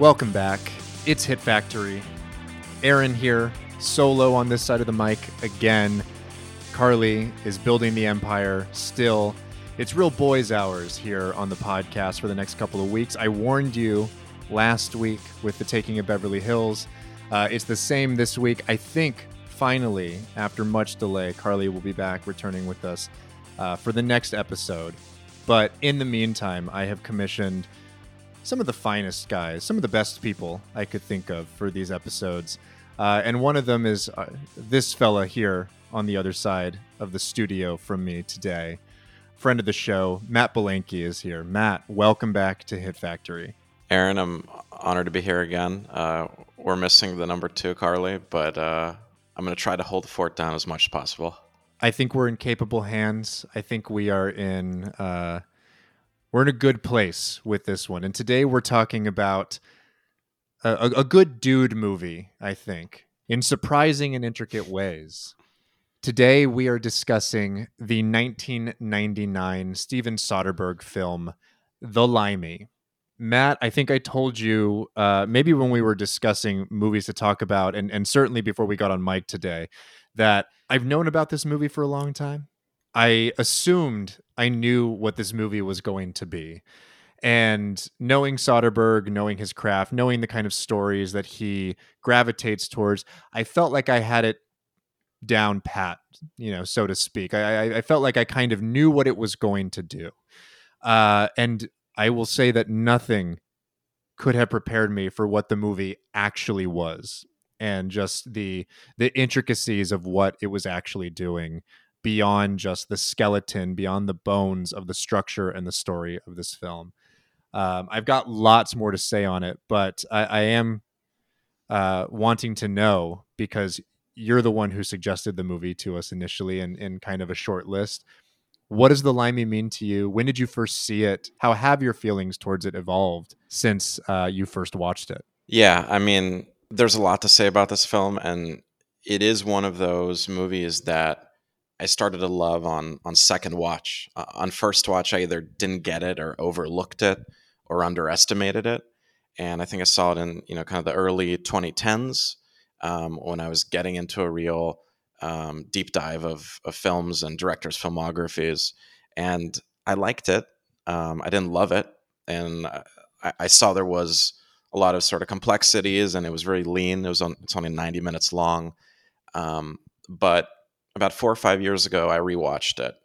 Welcome back. It's Hit Factory. Erin here, solo on this side of the mic again. Carly is building the empire still. It's real boys' hours here on the podcast for the next couple of weeks. I warned you last week with the Taking of Beverly Hills. It's the same this week. I think finally, after much delay, Carly will be back returning with us for the next episode. But in the meantime, I have commissioned some of the finest guys, some of the best people I could think of for these episodes. And one of them is this fella here on the other side of the studio from me today. Friend of the show, Matt Belenky is here. Matt, welcome back to Hit Factory. Erin, I'm honored to be here again. We're missing the number two, Carly, but I'm going to try to hold the fort down as much as possible. I think we're in capable hands. I think we are in we're in a good place with this one. And today we're talking about a good dude movie, I think, in surprising and intricate ways. Today we are discussing the 1999 Steven Soderbergh film, The Limey. Matt, I think I told you maybe when we were discussing movies to talk about, and certainly before we got on mic today, that I've known about this movie for a long time. I assumed I knew what this movie was going to be. And knowing Soderbergh, knowing his craft, knowing the kind of stories that he gravitates towards, I felt like I had it down pat, you know, so to speak. I felt like I kind of knew what it was going to do. And I will say that nothing could have prepared me for what the movie actually was, and just the intricacies of what it was actually doing beyond just the skeleton, beyond the bones of the structure and the story of this film. I've got lots more to say on it, but I am wanting to know, because you're the one who suggested the movie to us initially in kind of a short list. What does The Limey mean to you? When did you first see it? How have your feelings towards it evolved since you first watched it? Yeah, I mean, there's a lot to say about this film, and it is one of those movies that I started to love on second watch. On first watch, I either didn't get it or overlooked it or underestimated it. And I think I saw it in, you know, kind of the early 2010s when I was getting into a real deep dive of films and directors' filmographies. And I liked it. I didn't love it. And I saw there was a lot of sort of complexities, and it was very lean. It's only 90 minutes long. But about 4 or 5 years ago, I rewatched it,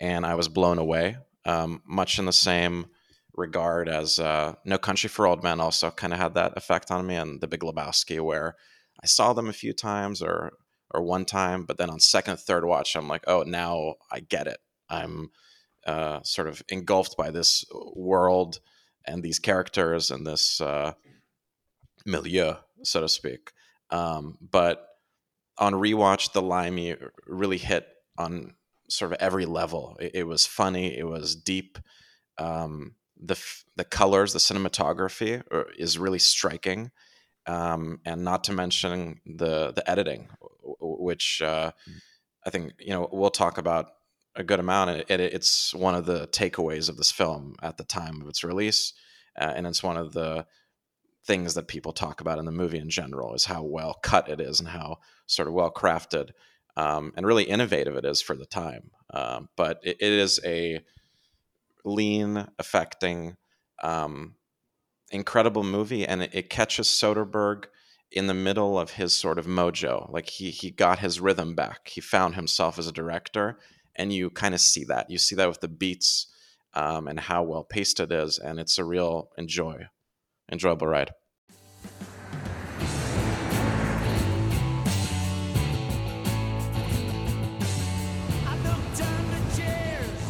and I was blown away, much in the same regard as No Country for Old Men also kind of had that effect on me, and The Big Lebowski, where I saw them a few times or one time, but then on second, third watch, I'm like, oh, now I get it. I'm sort of engulfed by this world and these characters and this milieu, so to speak. But on rewatch, The Limey really hit on sort of every level. It was funny. It was deep. The colors, the cinematography is really striking. And not to mention the editing, which I think, you know, we'll talk about a good amount. It's one of the takeaways of this film at the time of its release. And it's one of the things that people talk about in the movie in general, is how well cut it is and how sort of well crafted and really innovative it is for the time. But it is a lean, affecting, incredible movie, and it catches Soderbergh in the middle of his sort of mojo. Like he got his rhythm back. He found himself as a director, and you kind of see that. You see that with the beats and how well paced it is, and it's a real enjoyable ride.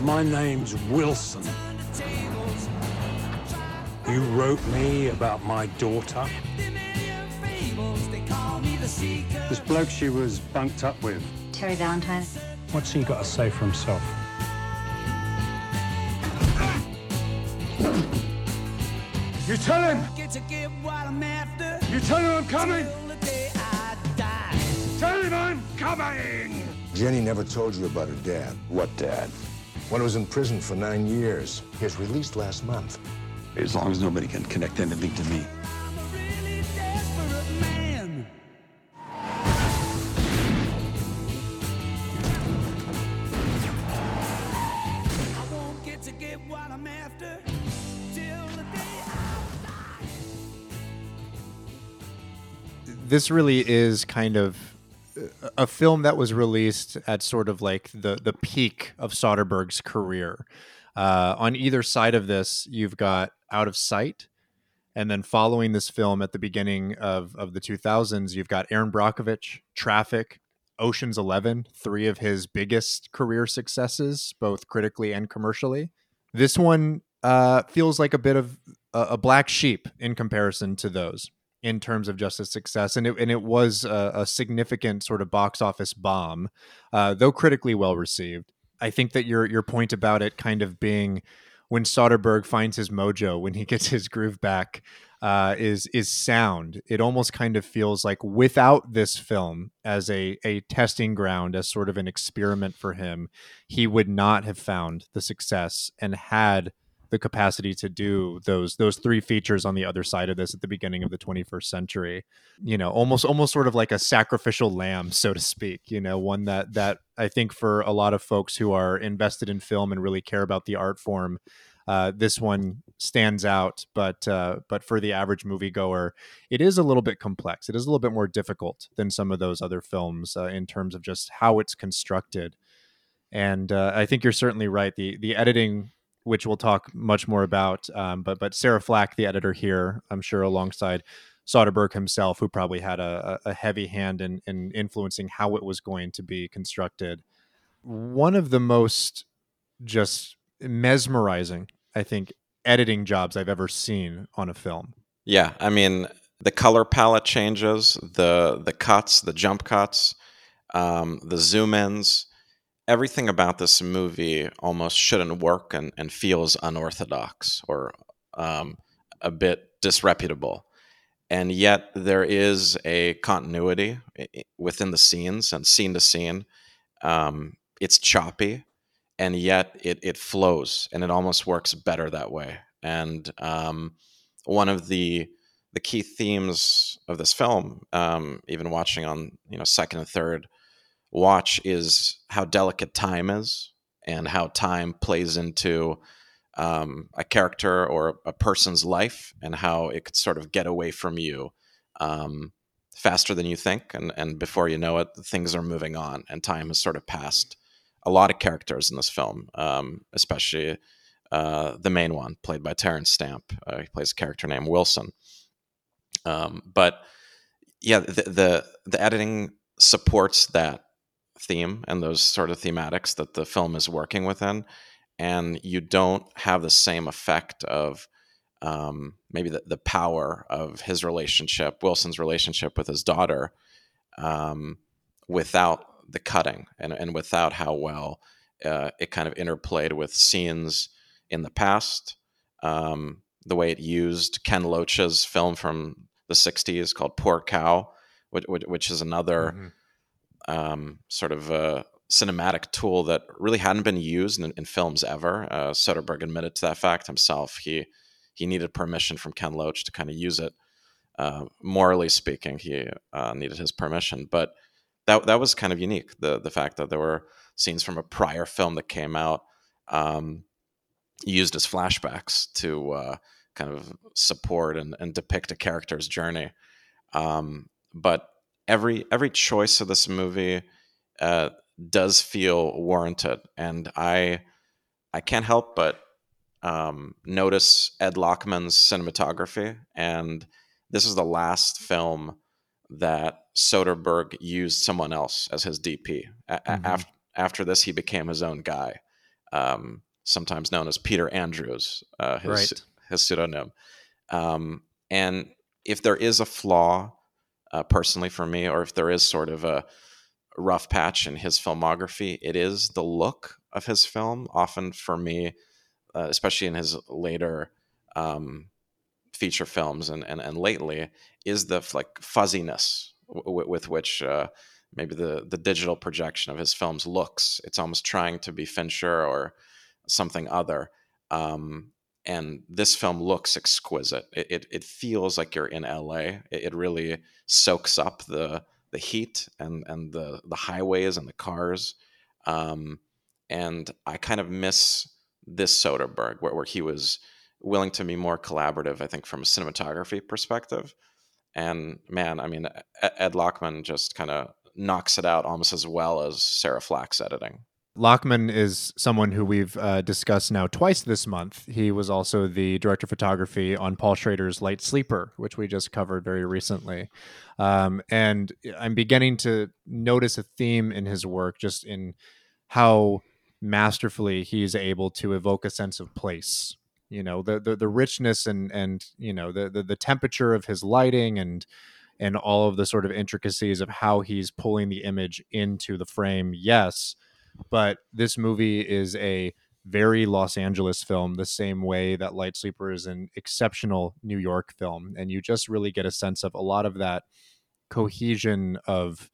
My name's Wilson. You wrote me about my daughter. This bloke she was bunked up with. Terry Valentine. What's he got to say for himself? You tell him! You tell him I'm coming! Tell him I'm coming! Jenny never told you about her dad. What dad? When he was in prison for 9 years. He was released last month. As long as nobody can connect anything to me. what I'm after till the day I die. This really is kind of a film that was released at sort of like the peak of Soderbergh's career. On either side of this, you've got Out of Sight, and then following this film at the beginning of the 2000s, you've got Erin Brockovich, Traffic, Ocean's 11, three of his biggest career successes, both critically and commercially. This one feels like a bit of a black sheep in comparison to those in terms of just a success. And it was a significant sort of box office bomb, though critically well received. I think that your point about it kind of being when Soderbergh finds his mojo, when he gets his groove back, is sound. It almost kind of feels like without this film as a testing ground, as sort of an experiment for him, he would not have found the success and had the capacity to do those three features on the other side of this at the beginning of the 21st century, you know, almost sort of like a sacrificial lamb, so to speak, you know, one that I think for a lot of folks who are invested in film and really care about the art form, this one stands out. But for the average moviegoer, it is a little bit complex. It is a little bit more difficult than some of those other films in terms of just how it's constructed. And I think you're certainly right. The editing, which we'll talk much more about. But Sarah Flack, the editor here, I'm sure alongside Soderbergh himself, who probably had a heavy hand in influencing how it was going to be constructed. One of the most just mesmerizing, I think, editing jobs I've ever seen on a film. Yeah, I mean, the color palette changes, the cuts, the jump cuts, the zoom ins. Everything about this movie almost shouldn't work and feels unorthodox or a bit disreputable. And yet there is a continuity within the scenes and scene to scene. It's choppy, and yet it flows, and it almost works better that way. And one of the key themes of this film, even watching on second and third watch, is how delicate time is and how time plays into a character or a person's life, and how it could sort of get away from you faster than you think. And before you know it, things are moving on, and time has sort of passed a lot of characters in this film, especially the main one played by Terrence Stamp. He plays a character named Wilson. But yeah, the editing supports that theme and those sort of thematics that the film is working within, and you don't have the same effect of maybe the power of his relationship, Wilson's relationship with his daughter, without the cutting and without how well it kind of interplayed with scenes in the past, the way it used Ken Loach's film from the 60s called Poor Cow, which is another sort of cinematic tool that really hadn't been used in films ever. Soderbergh admitted to that fact himself. He needed permission from Ken Loach to kind of use it. Morally speaking, he needed his permission. But that was kind of unique, the fact that there were scenes from a prior film that came out used as flashbacks to kind of support and depict a character's journey. But every choice of this movie does feel warranted, and I can't help but notice Ed Lachman's cinematography. And this is the last film that Soderbergh used someone else as his DP. Mm-hmm. After this, he became his own guy, sometimes known as Peter Andrews, his pseudonym. And if there is a flaw, personally for me, or if there is sort of a rough patch in his filmography, it is the look of his film. Often for me, especially in his later feature films and lately, is the like fuzziness with which maybe the digital projection of his films looks. It's almost trying to be Fincher or something other. And this film looks exquisite. It feels like you're in LA. It really soaks up the heat and the highways and the cars. And I kind of miss this Soderbergh, where he was willing to be more collaborative, I think, from a cinematography perspective. And man, I mean, Ed Lachman just kind of knocks it out almost as well as Sarah Flack's editing. Lachman is someone who we've discussed now twice this month. He was also the director of photography on Paul Schrader's Light Sleeper, which we just covered very recently. And I'm beginning to notice a theme in his work, just in how masterfully he's able to evoke a sense of place. You know, the richness and you know, the temperature of his lighting and all of the sort of intricacies of how he's pulling the image into the frame. Yes. But this movie is a very Los Angeles film, the same way that Light Sleeper is an exceptional New York film. And you just really get a sense of a lot of that cohesion of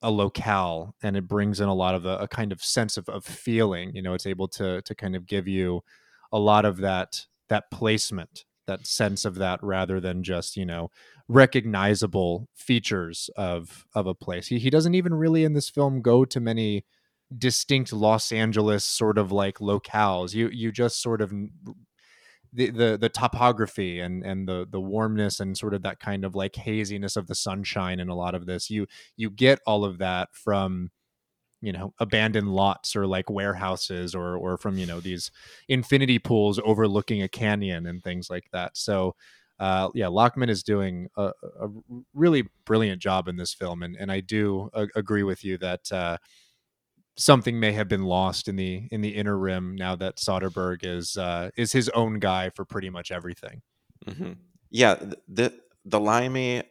a locale, and it brings in a lot of a kind of sense of feeling. You know, it's able to kind of give you a lot of that placement, that sense of that, rather than just, you know, recognizable features of a place. He doesn't even really in this film go to many distinct Los Angeles sort of like locales. You just sort of the topography and the warmness and sort of that kind of like haziness of the sunshine and a lot of this. You get all of that from, you know, abandoned lots or like warehouses or from, you know, these infinity pools overlooking a canyon and things like that. So yeah, Lachman is doing a really brilliant job in this film, and I do agree with you that something may have been lost in the inner rim now that Soderbergh is his own guy for pretty much everything. Mm-hmm. Yeah, the limey,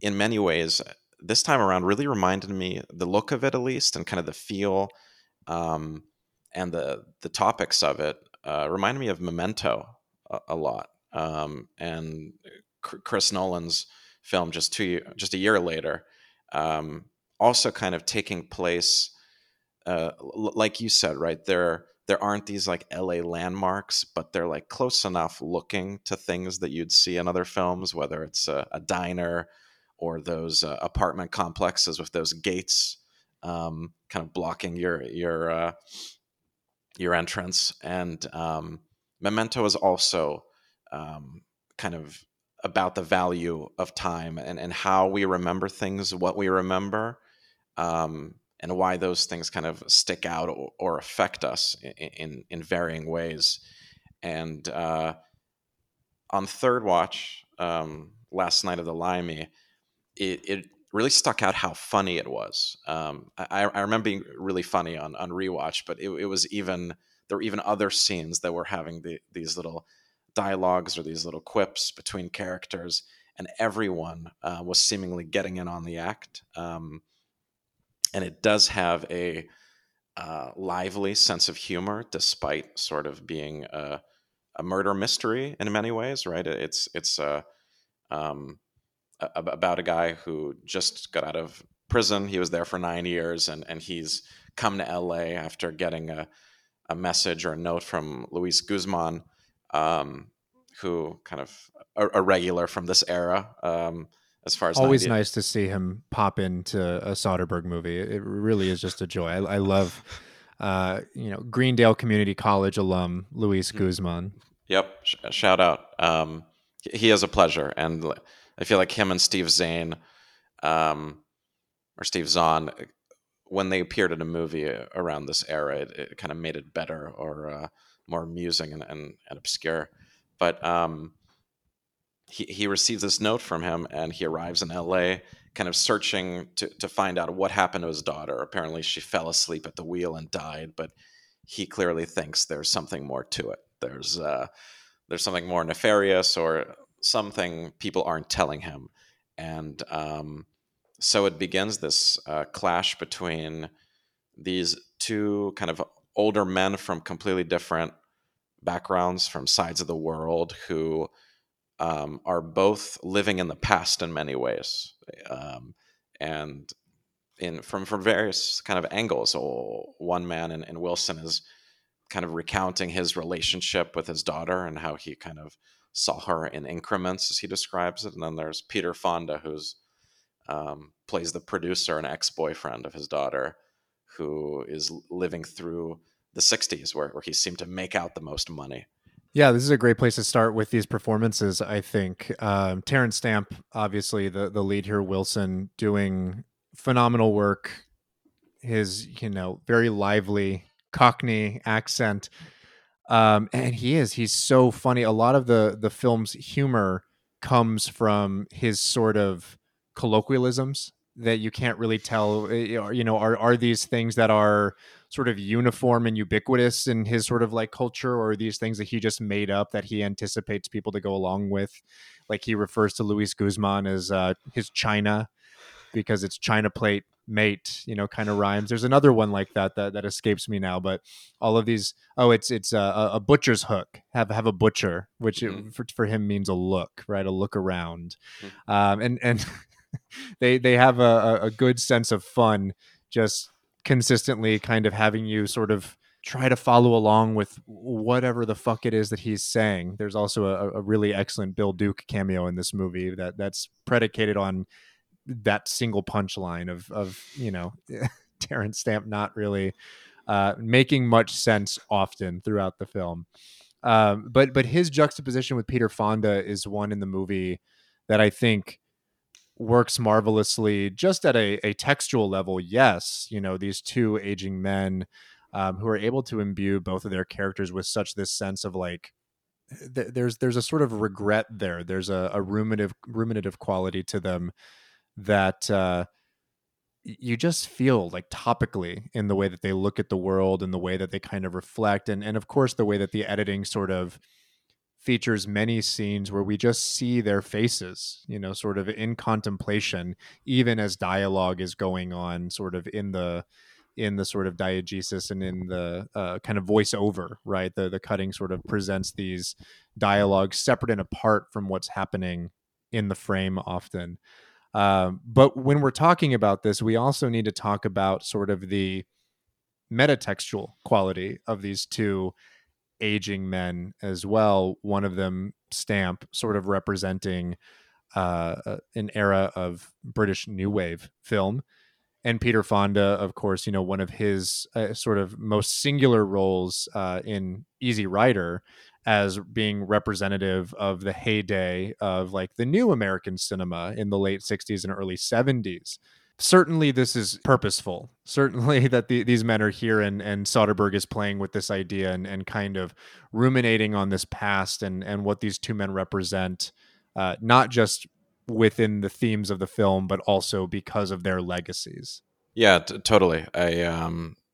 in many ways, this time around really reminded me, the look of it at least, and kind of the feel and the topics of it reminded me of Memento a lot, and Chris Nolan's film just a year later, also kind of taking place. Like you said, right, there aren't these like LA landmarks, but they're like close enough looking to things that you'd see in other films, whether it's a diner or those apartment complexes with those gates kind of blocking your entrance. And Memento is also kind of about the value of time and how we remember things, what we remember, and why those things kind of stick out or affect us in varying ways. And on third watch, last night of the Limey, it really stuck out how funny it was. I remember being really funny on rewatch, but it was even, there were even other scenes that were having these little dialogues or these little quips between characters, and everyone was seemingly getting in on the act. And it does have a lively sense of humor, despite sort of being a murder mystery in many ways, right? It's about a guy who just got out of prison. He was there for 9 years, and he's come to LA after getting a message or a note from Luis Guzman, who kind of a regular from this era. As far as always nice to see him pop into a Soderbergh movie. It really is just a joy. I love, you know, Greendale Community College alum Luis Guzman. Yep, shout out. He is a pleasure, and I feel like him and Steve Zahn, when they appeared in a movie around this era, it kind of made it better or more amusing and obscure, but. He receives this note from him, and he arrives in LA kind of searching to find out what happened to his daughter. Apparently she fell asleep at the wheel and died, but he clearly thinks there's something more to it. There's something more nefarious or something people aren't telling him. And so it begins this clash between these two kind of older men from completely different backgrounds, from sides of the world, who are both living in the past in many ways, and from various kind of angles. So one man in Wilson is kind of recounting his relationship with his daughter and how he kind of saw her in increments, as he describes it. And then there's Peter Fonda, who's plays the producer and ex-boyfriend of his daughter, who is living through the 60s where he seemed to make out the most money. Yeah, this is a great place to start with these performances, I think. Terrence Stamp, obviously, the lead here, Wilson, doing phenomenal work. His, very lively Cockney accent. And he's so funny. A lot of the film's humor comes from his sort of colloquialisms that you can't really tell, are these things that are sort of uniform and ubiquitous in his sort of like culture, or are these things that he just made up that he anticipates people to go along with? Like he refers to Luis Guzman as his China, because it's China plate mate, kind of rhymes. There's another one like that escapes me now, but all of these, it's a butcher's hook, have a butcher, which mm-hmm. for him means a look, right? A look around. Mm-hmm. And they have a good sense of fun, just consistently kind of having you sort of try to follow along with whatever the fuck it is that he's saying. There's also a really excellent Bill Duke cameo in this movie that's predicated on that single punchline of Terrence Stamp not really making much sense often throughout the film. But his juxtaposition with Peter Fonda is one in the movie that I think works marvelously, just at a textual level. Yes, these two aging men who are able to imbue both of their characters with such this sense of like there's a sort of regret there. There's a ruminative quality to them that you just feel like topically in the way that they look at the world and the way that they kind of reflect, and of course the way that the editing sort of features many scenes where we just see their faces, sort of in contemplation, even as dialogue is going on sort of in the sort of diegesis and in the kind of voiceover, right? The cutting sort of presents these dialogues separate and apart from what's happening in the frame often. But when we're talking about this, we also need to talk about sort of the metatextual quality of these two aging men as well. One of them, Stamp, sort of representing an era of British new wave film, and Peter Fonda, of course, one of his sort of most singular roles in Easy Rider, as being representative of the heyday of like the new American cinema in the late 60s and early 70s. Certainly this is purposeful. Certainly that these men are here and Soderbergh is playing with this idea and kind of ruminating on this past and what these two men represent, not just within the themes of the film, but also because of their legacies. Yeah, totally. I,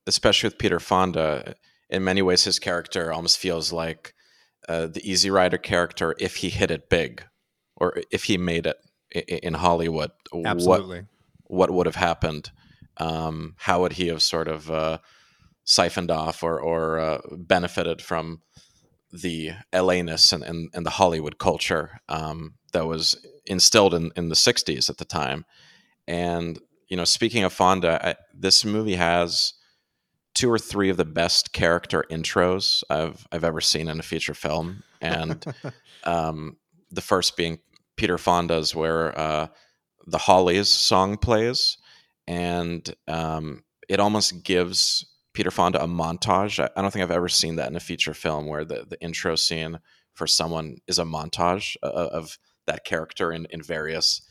especially with Peter Fonda, in many ways, his character almost feels like the Easy Rider character if he hit it big or if he made it in Hollywood. Absolutely. What would have happened? How would he have sort of siphoned off or benefited from the LA-ness and the Hollywood culture that was instilled in the 60s at the time? And, speaking of Fonda, this movie has two or three of the best character intros I've ever seen in a feature film. And the first being Peter Fonda's, where... The Hollies song plays, and it almost gives Peter Fonda a montage. I don't think I've ever seen that in a feature film, where the intro scene for someone is a montage of that character in various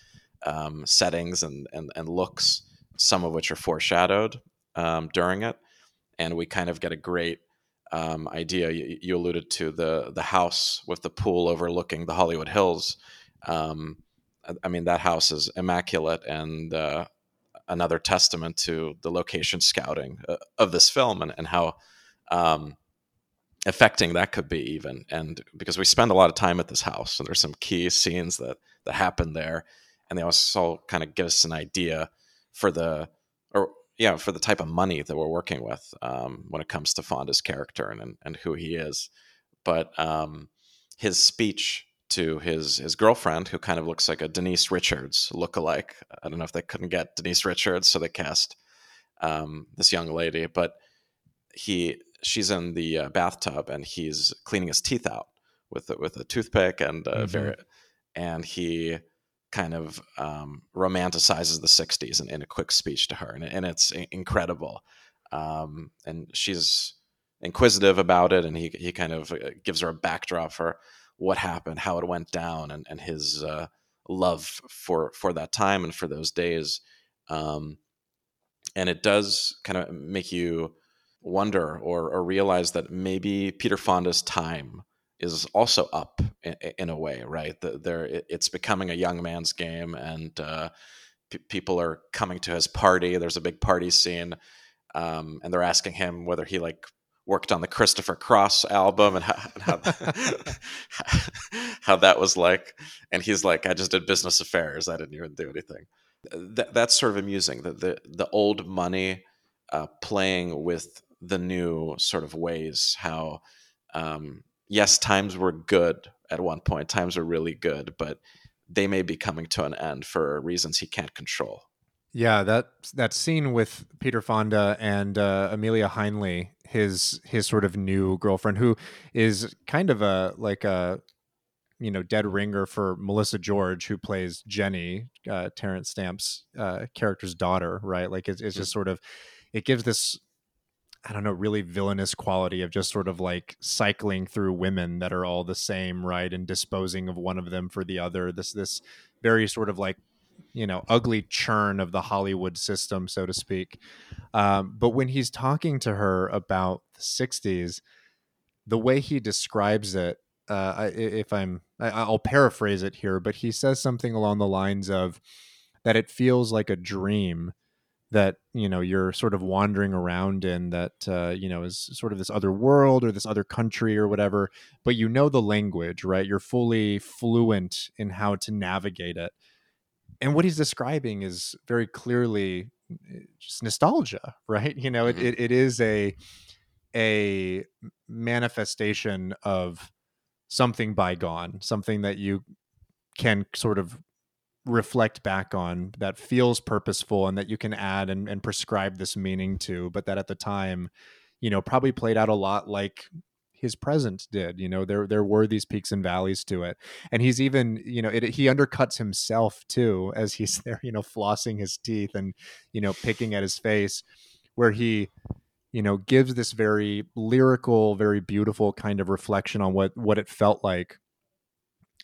settings and looks, some of which are foreshadowed during it. And we kind of get a great idea. You alluded to the house with the pool overlooking the Hollywood Hills. I mean, that house is immaculate and another testament to the location scouting of this film and how affecting that could be even. And because we spend a lot of time at this house and there's some key scenes that happen there, and they also kind of give us an idea for the type of money that we're working with when it comes to Fonda's character and who he is. But his speech to his girlfriend, who kind of looks like a Denise Richards lookalike. I don't know if they couldn't get Denise Richards, so they cast this young lady. But she's in the bathtub, and he's cleaning his teeth out with a toothpick, and and he kind of romanticizes the 60s in a quick speech to her, and it's incredible. And she's inquisitive about it, and he kind of gives her a backdrop for what happened, how it went down, and his love for that time and for those days. And it does kind of make you wonder or realize that maybe Peter Fonda's time is also up in a way, right? It's becoming a young man's game, and people are coming to his party. There's a big party scene, and they're asking him whether he like worked on the Christopher Cross album and how that was like. And he's like, I just did business affairs. I didn't even do anything. That's sort of amusing, that the old money playing with the new sort of ways, how, yes, times were good at one point. Times were really good, but they may be coming to an end for reasons he can't control. Yeah, that scene with Peter Fonda and Amelia Heinle, his sort of new girlfriend, who is kind of a dead ringer for Melissa George, who plays Jenny, Terrence Stamp's character's daughter, right? Like it's just sort of, it gives this, I don't know, really villainous quality of just sort of like cycling through women that are all the same, right? And disposing of one of them for the other. This very sort of like, you know, ugly churn of the Hollywood system, so to speak. But when he's talking to her about the 60s, the way he describes it, I'll paraphrase it here, but he says something along the lines of that it feels like a dream that, you know, you're sort of wandering around in that, you know, is sort of this other world or this other country or whatever, but you know the language, right? You're fully fluent in how to navigate it. And what he's describing is very clearly just nostalgia, right? You know, it is a manifestation of something bygone, something that you can sort of reflect back on that feels purposeful and that you can add and prescribe this meaning to, but that at the time, you know, probably played out a lot like his present did. You know, there were these peaks and valleys to it. And he's even, you know, he undercuts himself too, as he's there, you know, flossing his teeth and, you know, picking at his face, where he, you know, gives this very lyrical, very beautiful kind of reflection on what it felt like,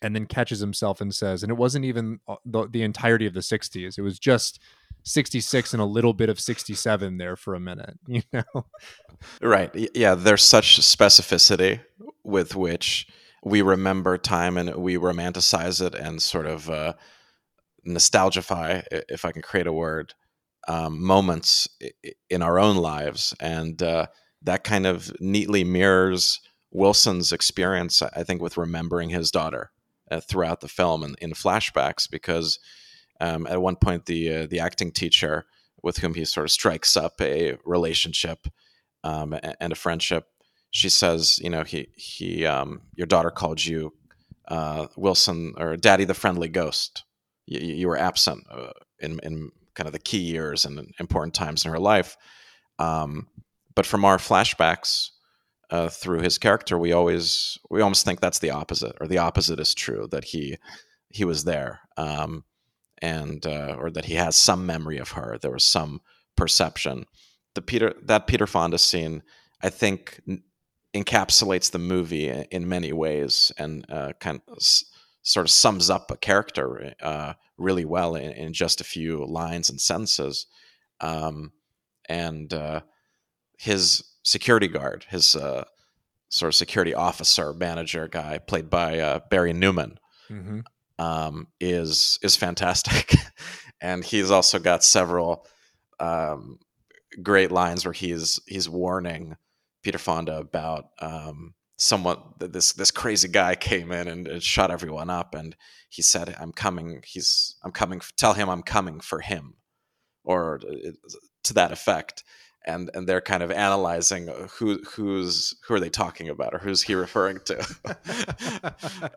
and then catches himself and says, and it wasn't even the entirety of the 60s. It was just 66 and a little bit of 67 there for a minute, you know? Right. Yeah. There's such specificity with which we remember time and we romanticize it and sort of nostalgify, if I can create a word, moments in our own lives. And that kind of neatly mirrors Wilson's experience, I think, with remembering his daughter throughout the film and in flashbacks, because at one point the acting teacher with whom he sort of strikes up a relationship and a friendship, she says, you know, your daughter called you Wilson, or Daddy the Friendly Ghost. You were absent in kind of the key years and important times in her life, but from our flashbacks through his character, we almost think that's the opposite, or the opposite is true, that he was there, and or that he has some memory of her. There was some perception. Peter Fonda scene, I think, encapsulates the movie in many ways, and kind of sort of sums up a character really well in just a few lines and sentences, and his security guard, his sort of security officer, manager guy, played by Barry Newman, mm-hmm. Is fantastic. And he's also got several great lines where he's warning Peter Fonda about this crazy guy came in and shut everyone up, and he said, I'm coming, tell him I'm coming for him, or to that effect. And they're kind of analyzing who are they talking about, or who's he referring to.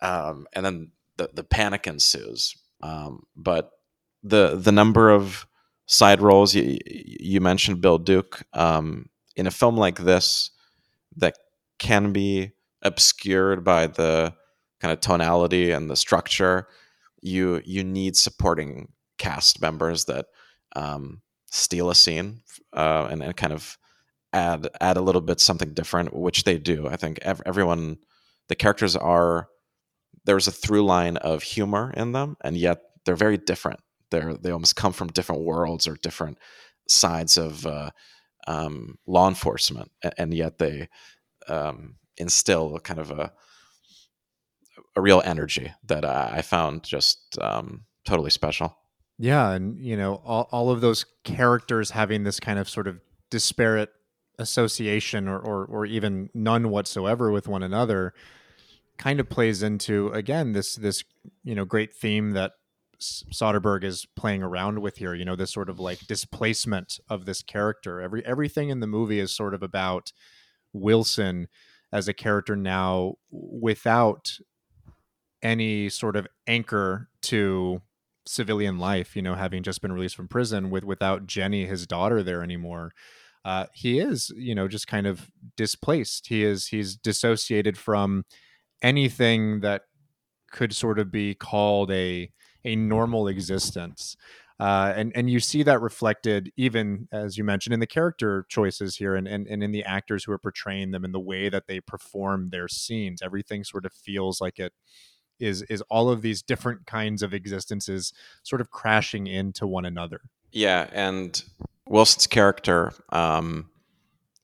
And then the panic ensues. But the number of side roles, you mentioned Bill Duke, in a film like this that can be obscured by the kind of tonality and the structure, you need supporting cast members that steal a scene and kind of add a little bit something different, which they do. I think everyone, the characters are, there's a through line of humor in them, and yet they're very different. They almost come from different worlds or different sides of law enforcement, and yet they instill kind of a real energy that I found just totally special. Yeah, and you know, all of those characters having this kind of sort of disparate association or even none whatsoever with one another kind of plays into, again, this you know, great theme that Soderbergh is playing around with here, you know, this sort of like displacement of this character. Everything in the movie is sort of about Wilson as a character now without any sort of anchor to civilian life, you know, having just been released from prison without Jenny, his daughter, there anymore. He is, you know, just kind of displaced. He's dissociated from anything that could sort of be called a normal existence. And you see that reflected, even as you mentioned, in the character choices here and in the actors who are portraying them and the way that they perform their scenes. Everything sort of feels like it is all of these different kinds of existences sort of crashing into one another. Yeah, and Wilson's character,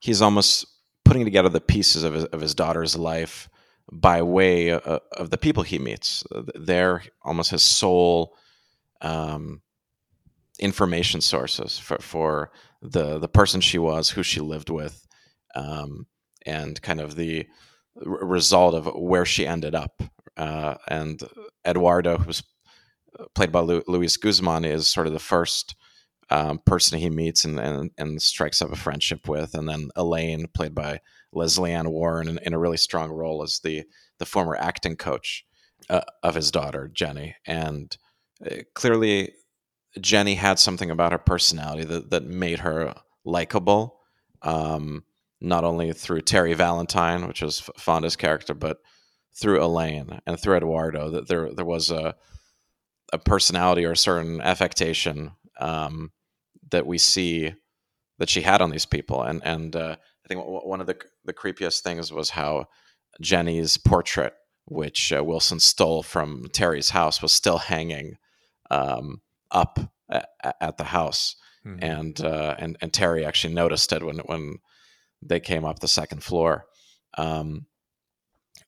he's almost putting together the pieces of his daughter's life by way of the people he meets. They're almost his sole information sources for the person she was, who she lived with, and kind of the result of where she ended up. And Eduardo, who's played by Luis Guzman, is sort of the first person he meets and strikes up a friendship with. And then Elaine, played by Leslie Ann Warren, in a really strong role as the former acting coach of his daughter, Jenny. And clearly, Jenny had something about her personality that made her likable, not only through Terry Valentine, which was Fonda's character, but through Elaine and through Eduardo, that there was a personality or a certain affectation that we see that she had on these people. And I think one of the creepiest things was how Jenny's portrait, which Wilson stole from Terry's house, was still hanging up at the house. Mm-hmm. And Terry actually noticed it when they came up the second floor.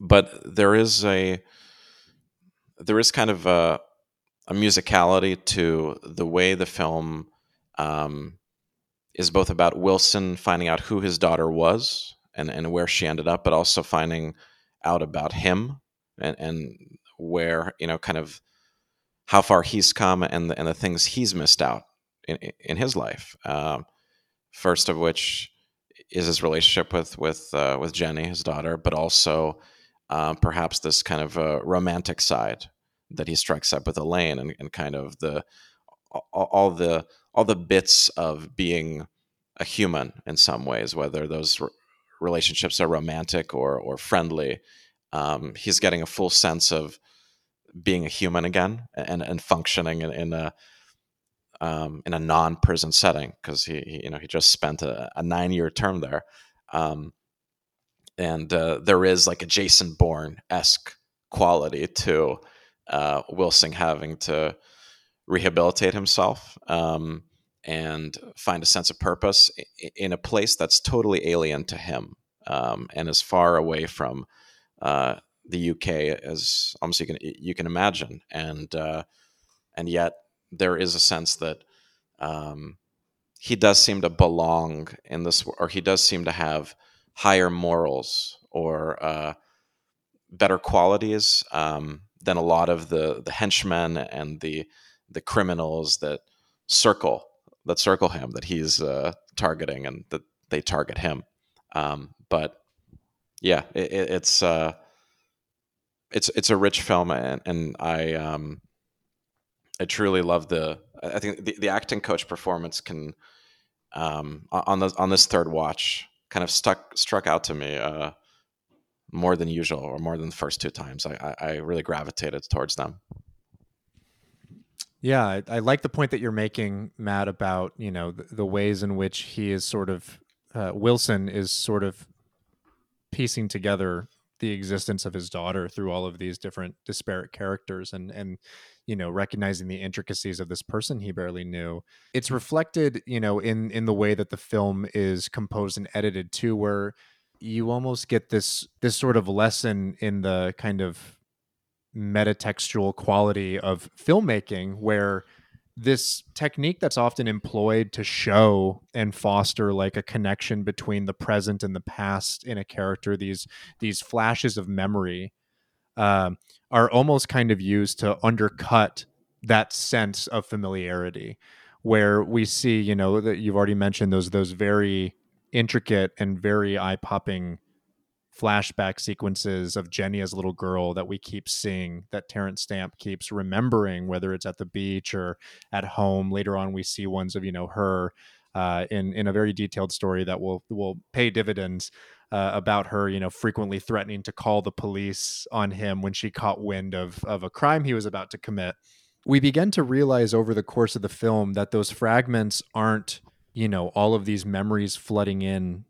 But there is kind of a musicality to the way the film is both about Wilson finding out who his daughter was and where she ended up, but also finding out about him and where, you know, kind of how far he's come and the things he's missed out in his life. First of which is his relationship with Jenny, his daughter, but also perhaps this kind of romantic side that he strikes up with Elaine, and kind of all the bits of being a human in some ways, whether those relationships are romantic or friendly. He's getting a full sense of being a human again and functioning in a non-prison setting, because he just spent a 9-year term there, and there is like a Jason Bourne-esque quality to Wilson having to rehabilitate himself and find a sense of purpose in a place that's totally alien to him, and as far away from the UK as almost you can imagine, and yet there is a sense that he does seem to belong in this, or he does seem to have higher morals or better qualities than a lot of the henchmen and the criminals that circle him, that he's targeting, and that they target him. But yeah, it's a rich film, and I truly love I think the acting coach performance can, on this third watch, kind of struck out to me more than usual, or more than the first two times. I really gravitated towards them. Yeah, I like the point that you're making, Matt, about, you know, the ways in which he is sort of Wilson is sort of piecing together the existence of his daughter through all of these different disparate characters and you know, recognizing the intricacies of this person he barely knew. It's reflected, you know, in the way that the film is composed and edited too, where you almost get this sort of lesson in the kind of metatextual quality of filmmaking, where this technique that's often employed to show and foster like a connection between the present and the past in a character, these flashes of memory are almost kind of used to undercut that sense of familiarity, where we see, you know, that you've already mentioned those very intricate and very eye-popping flashback sequences of Jenny as a little girl that we keep seeing, that Terrence Stamp keeps remembering, whether it's at the beach or at home. Later on, we see ones of, you know, her in a very detailed story that will pay dividends about her, you know, frequently threatening to call the police on him when she caught wind of a crime he was about to commit. We begin to realize over the course of the film that those fragments aren't, you know, all of these memories flooding in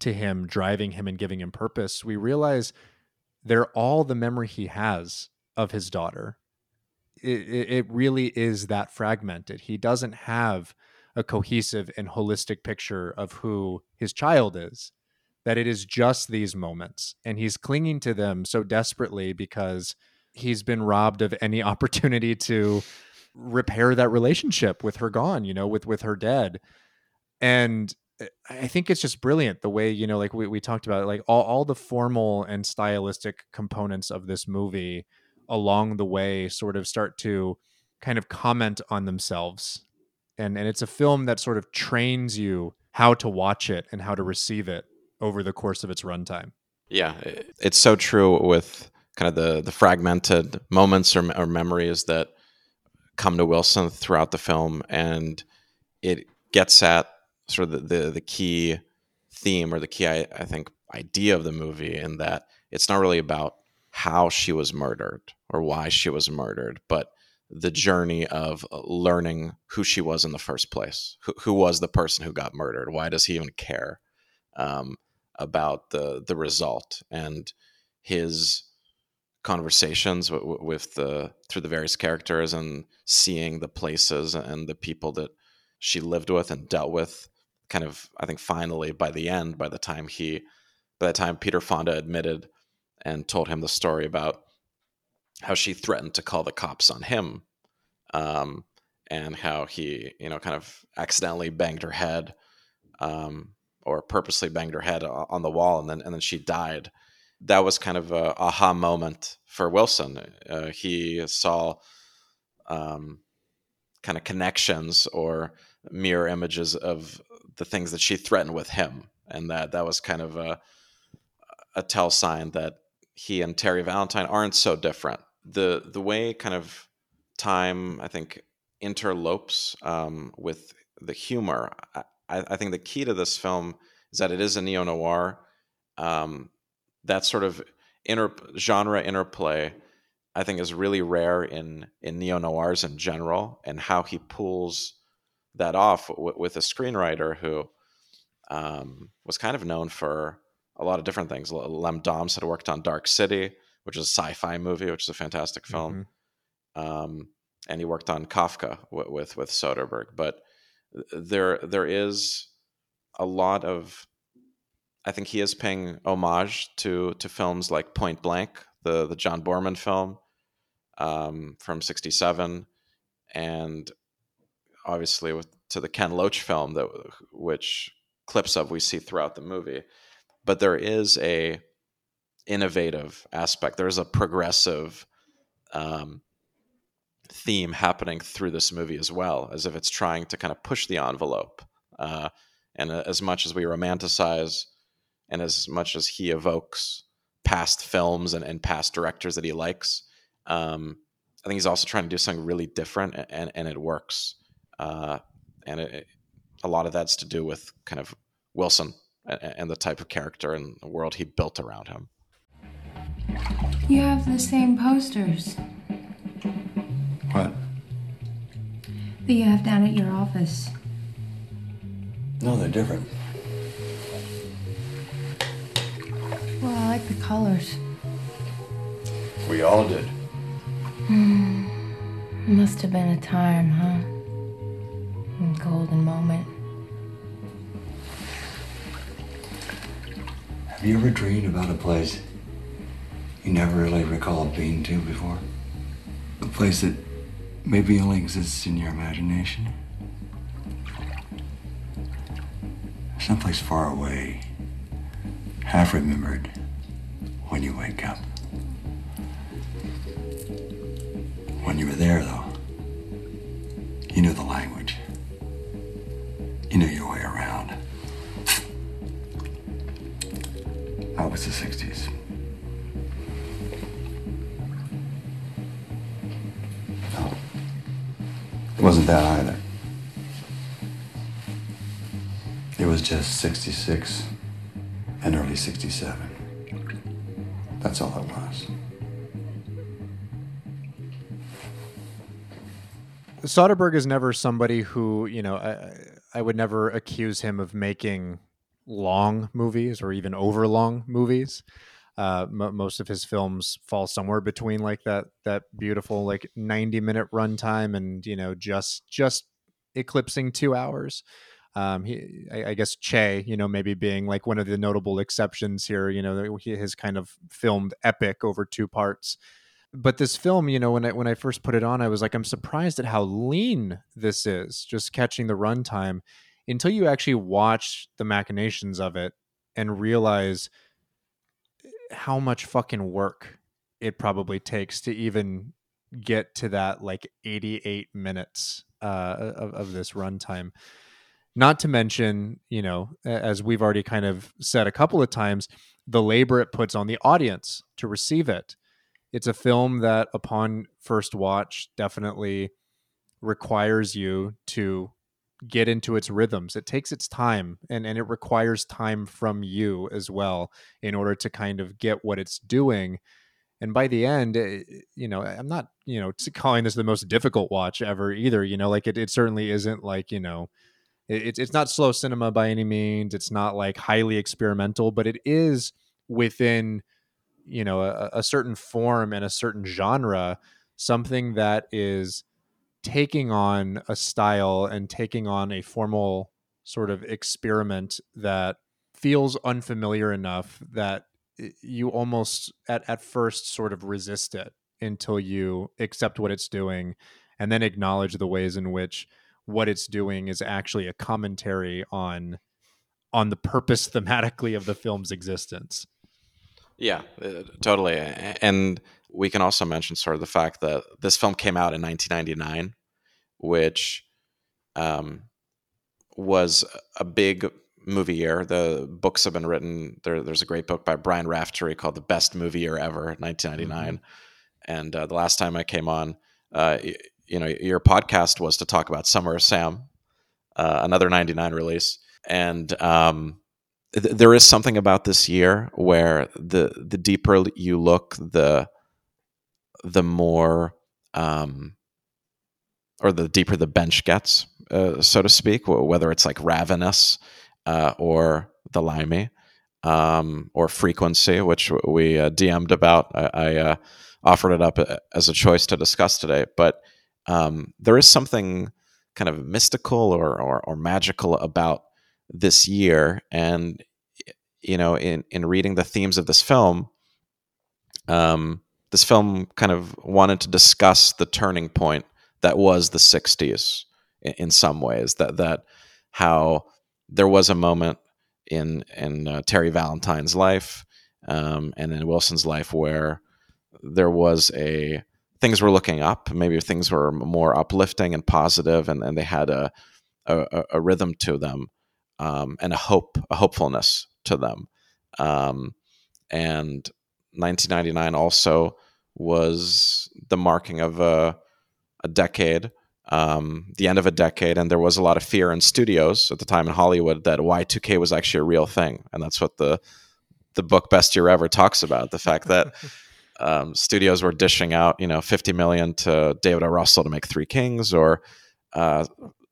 to him, driving him and giving him purpose. We realize they're all the memory he has of his daughter. It really is that fragmented. He doesn't have a cohesive and holistic picture of who his child is, that it is just these moments. And he's clinging to them so desperately because he's been robbed of any opportunity to repair that relationship with her gone, you know, with her dead. And I think it's just brilliant the way, you know, like we talked about it, like all the formal and stylistic components of this movie along the way sort of start to kind of comment on themselves. And it's a film that sort of trains you how to watch it and how to receive it over the course of its runtime. Yeah, it's so true with kind of the fragmented moments or memories that come to Wilson throughout the film. And it gets at sort of the key theme or the key, I think, idea of the movie, in that it's not really about how she was murdered or why she was murdered, but the journey of learning who she was in the first place. Who was the person who got murdered? Why does he even care about the result? And his conversations with through the various characters and seeing the places and the people that she lived with and dealt with, kind of, I think, finally by the end, by the time Peter Fonda admitted and told him the story about how she threatened to call the cops on him, and how he, you know, kind of accidentally banged her head, or purposely banged her head on the wall, and then she died. That was kind of a aha moment for Wilson. He saw kind of connections or mirror images of the things that she threatened with him. And that was kind of a tell sign that he and Terry Valentine aren't so different. The way kind of time, I think, interlopes with the humor. I think the key to this film is that it is a neo-noir. That sort of genre interplay, I think, is really rare in neo-noirs in general, and how he pulls that off with a screenwriter who was kind of known for a lot of different things. Lem Dobbs had worked on Dark City, which is a sci-fi movie, which is a fantastic film. Mm-hmm. And he worked on Kafka with Soderbergh. But there is a lot of... I think he is paying homage to films like Point Blank, the John Borman film from '67, and obviously to the Ken Loach film, which clips of we see throughout the movie. But there is a innovative aspect. There is a progressive theme happening through this movie as well, as if it's trying to kind of push the envelope. And as much as we romanticize, and as much as he evokes past films and past directors that he likes, I think he's also trying to do something really different, and it works. A lot of that's to do with kind of Wilson and the type of character and the world he built around him. You have the same posters. What? That you have down at your office. No, they're different. the colors. We all did. Must have been a time, huh? A golden moment. Have you ever dreamed about a place you never really recalled being to before? A place that maybe only exists in your imagination? Someplace far away, half remembered when you wake up. When you were there, though, you knew the language. You knew your way around. That was the 60s. No, it wasn't that either. It was just 66 and early 67. That's all it was. Soderbergh is never somebody who, you know, I would never accuse him of making long movies or even overlong movies. Most of his films fall somewhere between like that beautiful like 90-minute runtime and, you know, just eclipsing 2 hours. I guess Che, you know, maybe being like one of the notable exceptions here. You know, his kind of filmed epic over two parts. But this film, you know, when I first put it on, I was like, I'm surprised at how lean this is, just catching the runtime, until you actually watch the machinations of it and realize how much fucking work it probably takes to even get to that like 88 minutes of this runtime. Not to mention, you know, as we've already kind of said a couple of times, the labor it puts on the audience to receive it. It's a film that upon first watch definitely requires you to get into its rhythms. It takes its time and it requires time from you as well in order to kind of get what it's doing. And by the end, you know, I'm not, you know, calling this the most difficult watch ever either. You know, like it certainly isn't like, you know, it's not slow cinema by any means. It's not like highly experimental, but it is within, you know, a certain form and a certain genre, something that is taking on a style and taking on a formal sort of experiment that feels unfamiliar enough that you almost at first sort of resist it until you accept what it's doing and then acknowledge the ways in which what it's doing is actually a commentary on the purpose thematically of the film's existence. Yeah, totally. And we can also mention sort of the fact that this film came out in 1999, which was a big movie year. The books have been written. There's a great book by Brian Raftery called The Best Movie Year Ever, 1999. Mm-hmm. And the last time I came on, you know, your podcast was to talk about Summer of Sam, another 99 release. And there is something about this year where the deeper you look, the more, or the deeper the bench gets, so to speak, whether it's like Ravenous or The Limey or Frequency, which we DM'd about. I offered it up as a choice to discuss today, but there is something kind of mystical or magical about this year. And, you know, in reading the themes of this film kind of wanted to discuss the turning point that was the 60s in some ways, that how there was a moment in Terry Valentine's life and in Wilson's life where there was things were looking up, maybe things were more uplifting and positive, and they had a rhythm to them. And a hopefulness to them. And 1999 also was the marking of a decade, the end of a decade. And there was a lot of fear in studios at the time in Hollywood that Y2K was actually a real thing. And that's what the book Best Year Ever talks about, the fact that studios were dishing out, you know, $50 million to David O. Russell to make Three Kings or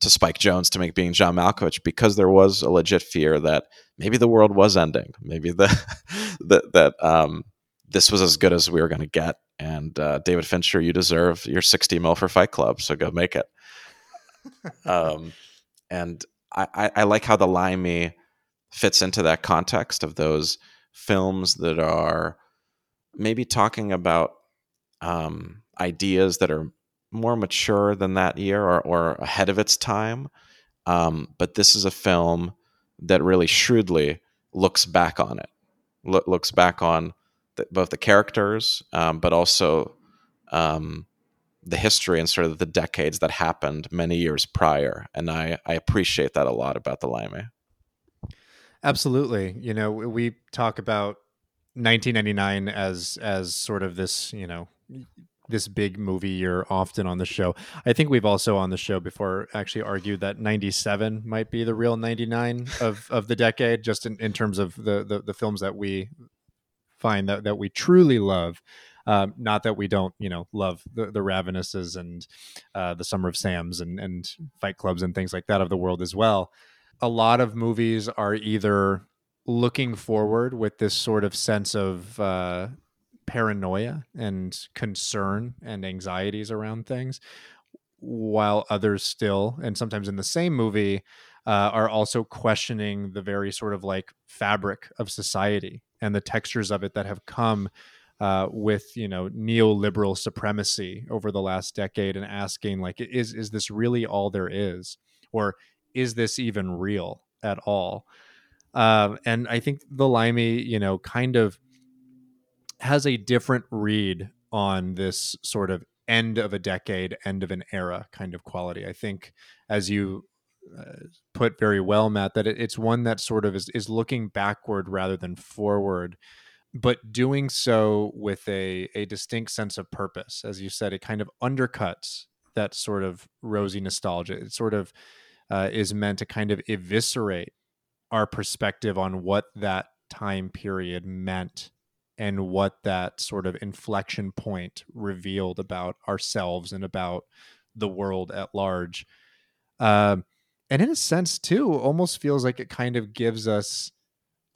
to Spike Jonze to make Being John Malkovich, because there was a legit fear that maybe the world was ending. Maybe the that this was as good as we were going to get. And David Fincher, you deserve your $60 million for Fight Club, so go make it. And I like how The Limey fits into that context of those films that are maybe talking about ideas that are more mature than that year or ahead of its time. But this is a film that really shrewdly looks back on it, looks back on both the characters, but also the history and sort of the decades that happened many years prior. And I appreciate that a lot about The Limey. Absolutely. You know, we talk about 1999 as sort of this, you know, this big movie year often on the show. I think we've also on the show before actually argued that 97 might be the real 99 of the decade, just in terms of the films that we find that we truly love. Not that we don't, you know, love the Ravenouses and the Summer of Sam's and Fight Clubs and things like that of the world as well. A lot of movies are either looking forward with this sort of sense of paranoia and concern and anxieties around things, while others still, and sometimes in the same movie, are also questioning the very sort of like fabric of society and the textures of it that have come with, you know, neoliberal supremacy over the last decade, and asking like, is this really all there is? Or is this even real at all? And I think The Limey, you know, kind of has a different read on this sort of end of a decade, end of an era kind of quality. I think, as you put very well, Matt, that it's one that sort of is looking backward rather than forward, but doing so with a distinct sense of purpose. As you said, it kind of undercuts that sort of rosy nostalgia. It sort of is meant to kind of eviscerate our perspective on what that time period meant and what that sort of inflection point revealed about ourselves and about the world at large. And in a sense, too, almost feels like it kind of gives us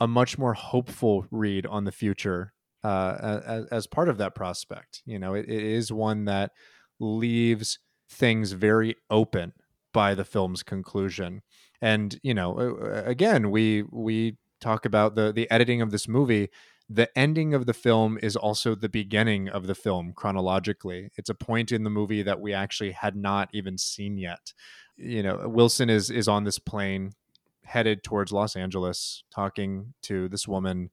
a much more hopeful read on the future as part of that prospect. You know, it is one that leaves things very open by the film's conclusion. And, you know, again, we talk about the editing of this movie. The ending of the film is also the beginning of the film chronologically. It's a point in the movie that we actually had not even seen yet. You know, Wilson is on this plane headed towards Los Angeles, talking to this woman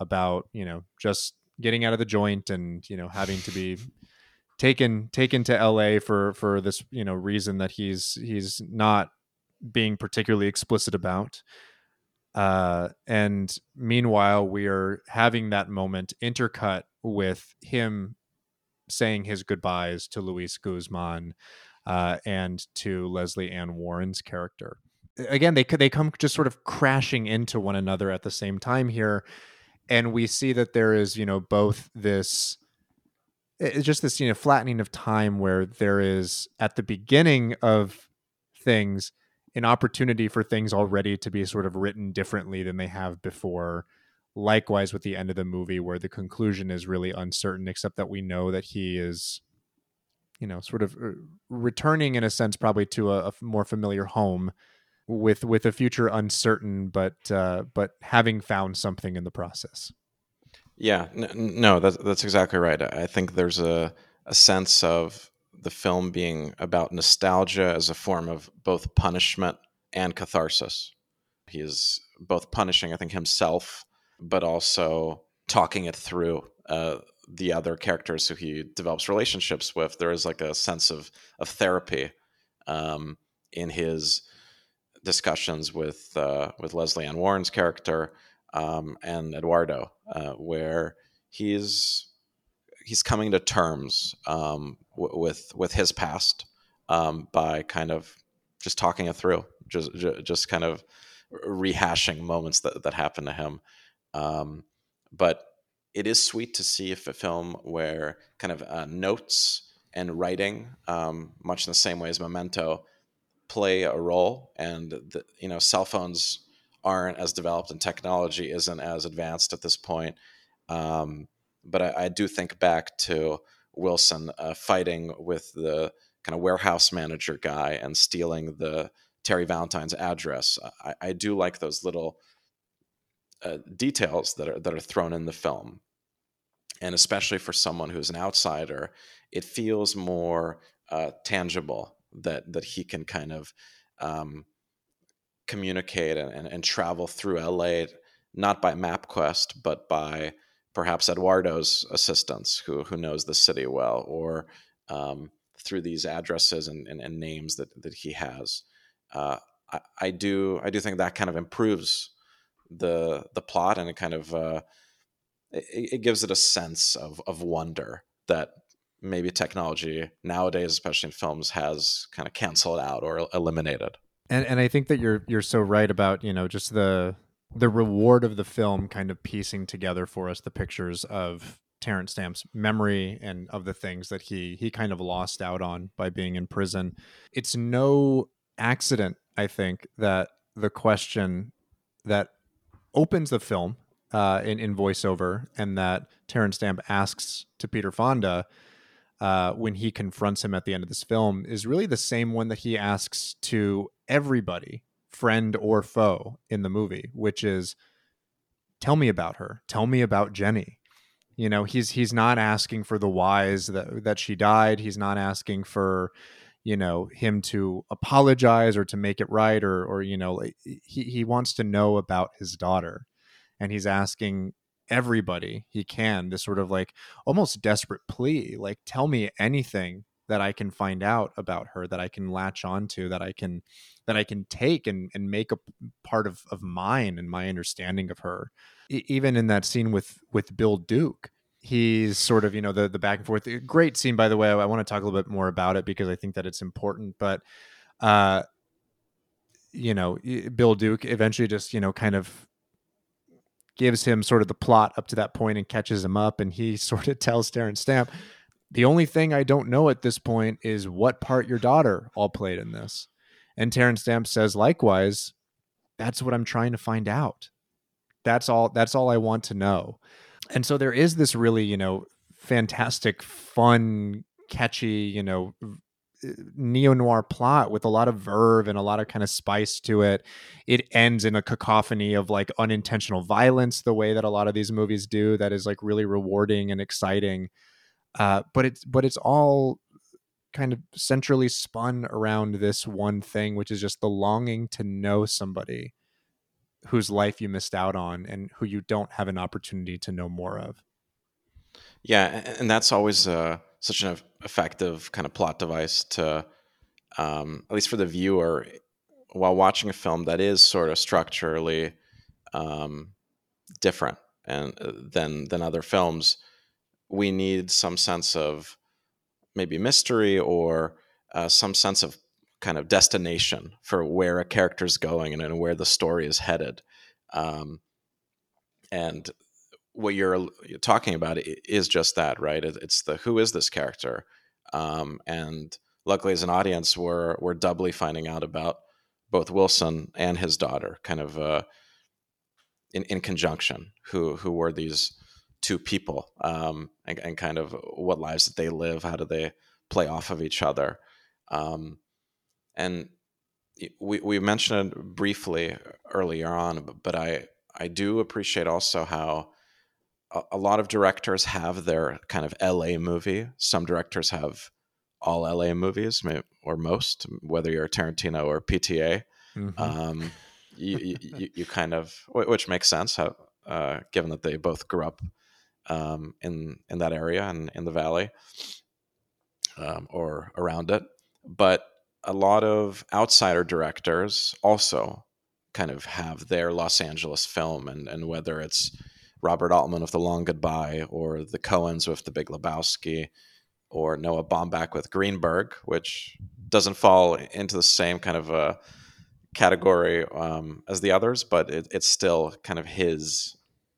about, you know, just getting out of the joint and, you know, having to be taken to LA for this, you know, reason that he's not being particularly explicit about. And meanwhile, we are having that moment intercut with him saying his goodbyes to Luis Guzman and to Leslie Ann Warren's character. Again, they come just sort of crashing into one another at the same time here. And we see that there is, you know, both this, it's just this, you know, flattening of time where there is at the beginning of things an opportunity for things already to be sort of written differently than they have before. Likewise with the end of the movie, where the conclusion is really uncertain, except that we know that he is, you know, sort of returning in a sense, probably to a more familiar home with a future uncertain, but having found something in the process. Yeah, no, that's exactly right. I think there's a sense of the film being about nostalgia as a form of both punishment and catharsis. He is both punishing, I think, himself, but also talking it through the other characters who he develops relationships with. There is like a sense of therapy in his discussions with Leslie Ann Warren's character and Eduardo, where he's coming to terms with his past by kind of just talking it through, just kind of rehashing moments that happened to him. But it is sweet to see if a film where kind of notes and writing, much in the same way as Memento, play a role. And, you know, cell phones aren't as developed and technology isn't as advanced at this point. But I do think back to Wilson fighting with the kind of warehouse manager guy and stealing the Terry Valentine's address. I do like those little details that are thrown in the film. And especially for someone who's an outsider, it feels more tangible that he can kind of communicate and travel through LA, not by MapQuest, but by perhaps Eduardo's assistance who knows the city well, or through these addresses and names that he has. I do think that kind of improves the plot, and it kind of it gives it a sense of wonder that maybe technology nowadays, especially in films, has kind of canceled out or eliminated. And I think that you're so right about, you know, just the reward of the film kind of piecing together for us the pictures of Terrence Stamp's memory and of the things that he kind of lost out on by being in prison. It's no accident, I think, that the question that opens the film in voiceover, and that Terrence Stamp asks to Peter Fonda when he confronts him at the end of this film, is really the same one that he asks to everybody, friend or foe, in the movie, which is, tell me about her. Tell me about Jenny. You know, he's not asking for the whys that she died. He's not asking for, you know, him to apologize or to make it right, or you know, he wants to know about his daughter. And he's asking everybody he can, this sort of like almost desperate plea, like, tell me anything that I can find out about her, that I can latch onto, that I can take and make a part of mine and my understanding of her. Even in that scene with Bill Duke, he's sort of, you know, the back and forth. Great scene, by the way. I want to talk a little bit more about it because I think that it's important. But, you know, Bill Duke eventually just, you know, kind of gives him sort of the plot up to that point and catches him up. And he sort of tells Terrence Stamp, the only thing I don't know at this point is what part your daughter all played in this. And Terrence Stamp says, likewise, that's what I'm trying to find out. That's all I want to know. And so there is this really, you know, fantastic, fun, catchy, you know, neo-noir plot with a lot of verve and a lot of kind of spice to it. It ends in a cacophony of like unintentional violence, the way that a lot of these movies do, that is like really rewarding and exciting. But it's all kind of centrally spun around this one thing, which is just the longing to know somebody whose life you missed out on and who you don't have an opportunity to know more of. Yeah, and that's always such an effective kind of plot device to, at least for the viewer, while watching a film that is sort of structurally different than other films. We need some sense of maybe mystery or some sense of kind of destination for where a character's going and where the story is headed. And what you're talking about is just that, right? It's the, who is this character? And luckily as an audience, we're doubly finding out about both Wilson and his daughter, kind of in conjunction, who were these two people, and kind of what lives did they live? How do they play off of each other? And we mentioned it briefly earlier on, but I do appreciate also how a lot of directors have their kind of LA movie. Some directors have all LA movies, maybe, or most, whether you're Tarantino or PTA. Mm-hmm. You kind of, which makes sense, how, given that they both grew up in that area and in the valley or around it. But a lot of outsider directors also kind of have their Los Angeles film, and whether it's Robert Altman with The Long Goodbye or the Coens with The Big Lebowski or Noah Baumbach with Greenberg, which doesn't fall into the same kind of a category as the others, but it's still kind of his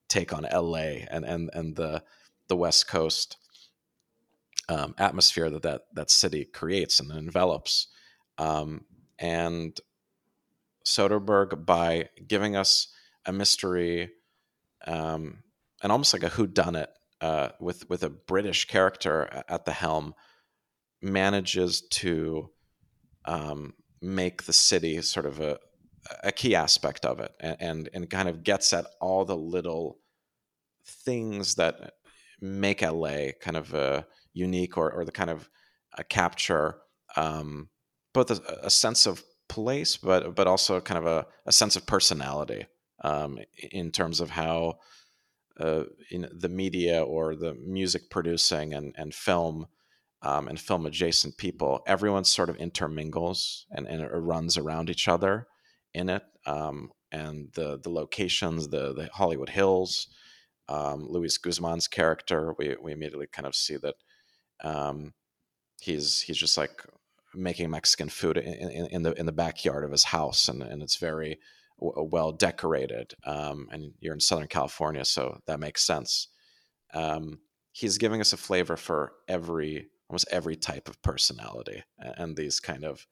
take on LA and the West Coast atmosphere that city creates and envelops. And Soderbergh by giving us a mystery, and almost like a whodunit, with a British character at the helm, manages to make the city sort of a key aspect of it, and kind of gets at all the little things that make LA kind of unique, or the kind of capture both a sense of place, but also kind of a sense of personality, in terms of how the media or the music producing and film, and film adjacent people, everyone sort of intermingles and runs around each other in it. And the locations, the Hollywood Hills, Luis Guzman's character, we immediately kind of see that he's just like making Mexican food in the backyard of his house, and it's very well decorated. And you're in Southern California, so that makes sense. He's giving us a flavor for almost every type of personality, and these kind of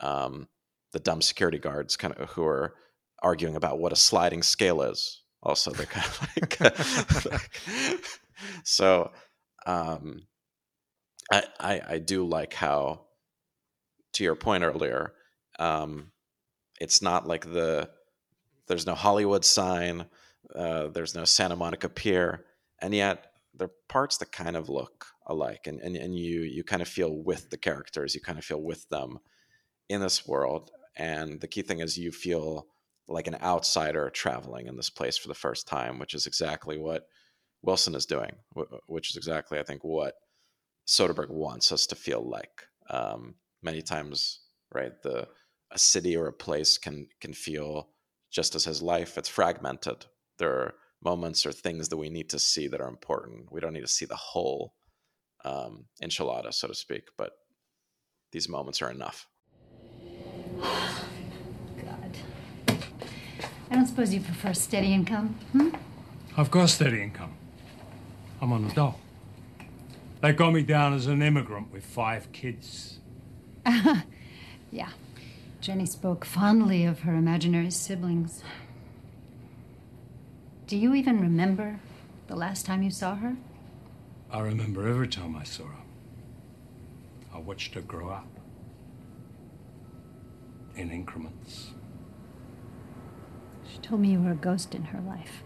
the dumb security guards kind of who are arguing about what a sliding scale is. Also, they're kind of like so. I do like how, to your point earlier, it's not like there's no Hollywood sign, there's no Santa Monica Pier, and yet there are parts that kind of look alike, and you kind of feel with the characters, you kind of feel with them in this world, and the key thing is you feel like an outsider traveling in this place for the first time, which is exactly what Wilson is doing, which is exactly, I think, what Soderbergh wants us to feel like. Many times, right, a city or a place can feel just as his life. It's fragmented. There are moments or things that we need to see that are important. We don't need to see the whole enchilada, so to speak, but these moments are enough. God. I don't suppose you prefer steady income, I've got steady income. I'm on the dole. They got me down as an immigrant with 5 kids. Yeah. Jenny spoke fondly of her imaginary siblings. Do you even remember the last time you saw her? I remember every time I saw her. I watched her grow up. In increments. She told me you were a ghost in her life.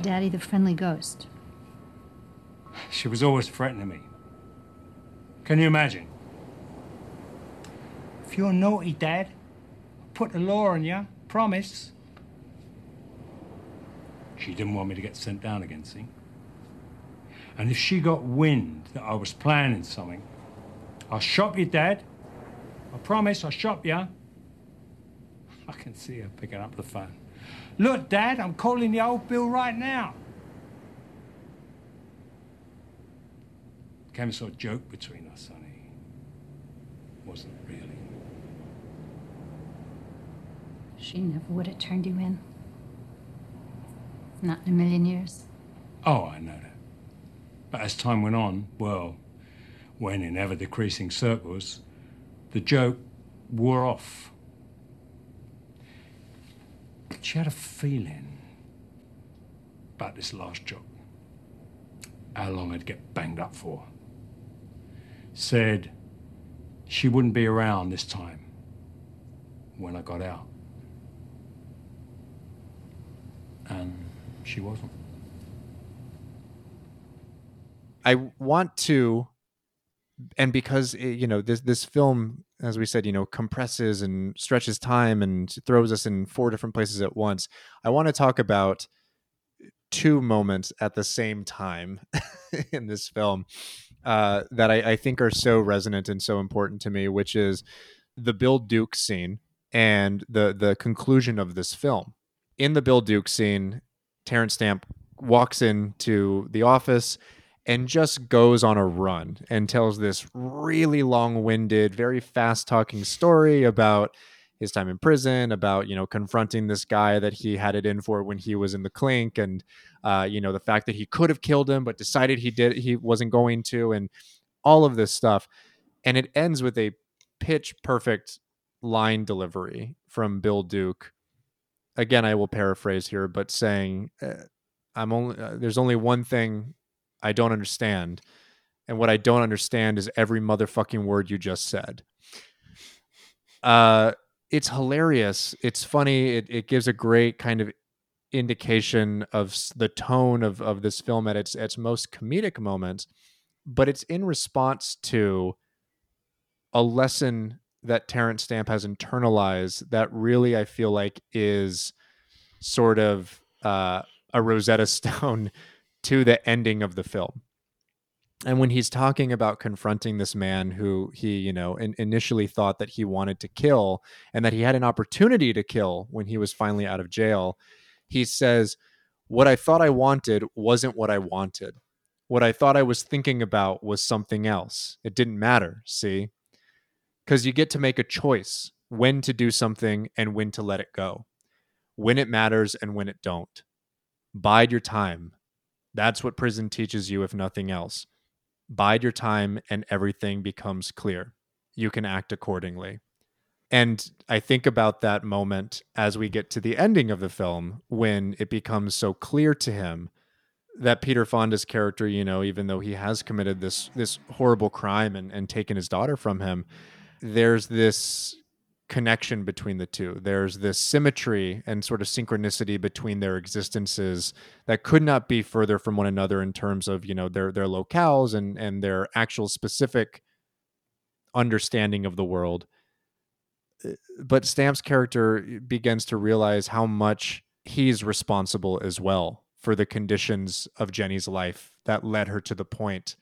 Daddy the friendly ghost. She was always threatening me. Can you imagine? If you're naughty, Dad, put the law on you, promise. She didn't want me to get sent down again, see? And if she got wind that I was planning something, I'll shop you, Dad. I promise I'll shop you. I can see her picking up the phone. Look, Dad, I'm calling the old Bill right now. Became a sort of joke between us, honey. Wasn't really. She never would have turned you in. Not in a million years. Oh, I know that. But as time went on, well, when in ever-decreasing circles, the joke wore off. She had a feeling about this last job. How long I'd get banged up for. Said she wouldn't be around this time when I got out. And she wasn't. I want to, and because, this film, as we said, compresses and stretches time and throws us in 4 different places at once, I want to talk about 2 moments at the same time in this film that I think are so resonant and so important to me, which is the Bill Duke scene and the conclusion of this film. In the Bill Duke scene, Terrence Stamp walks into the office and just goes on a run and tells this really long-winded, very fast-talking story about his time in prison, about, confronting this guy that he had it in for when he was in the clink, and, the fact that he could have killed him, but decided he wasn't going to, and all of this stuff. And it ends with a pitch perfect line delivery from Bill Duke. Again, I will paraphrase here, but saying, there's only one thing I don't understand. And what I don't understand is every motherfucking word you just said. It's hilarious. It's funny. It gives a great kind of indication of the tone of this film at its most comedic moments, but it's in response to a lesson that Terrence Stamp has internalized that really, I feel like, is sort of a Rosetta Stone to the ending of the film. And when he's talking about confronting this man who he, initially thought that he wanted to kill and that he had an opportunity to kill when he was finally out of jail, he says, "What I thought I wanted wasn't what I wanted. What I thought I was thinking about was something else. It didn't matter, see? Because you get to make a choice when to do something and when to let it go. When it matters and when it don't. Bide your time. That's what prison teaches you, if nothing else. Bide your time and everything becomes clear. You can act accordingly." And I think about that moment as we get to the ending of the film, when it becomes so clear to him that Peter Fonda's character, even though he has committed this horrible crime and taken his daughter from him, there's this connection between the two. There's this symmetry and sort of synchronicity between their existences that could not be further from one another in terms of, their locales and their actual specific understanding of the world. But Stamp's character begins to realize how much he's responsible as well for the conditions of Jenny's life that led her to the point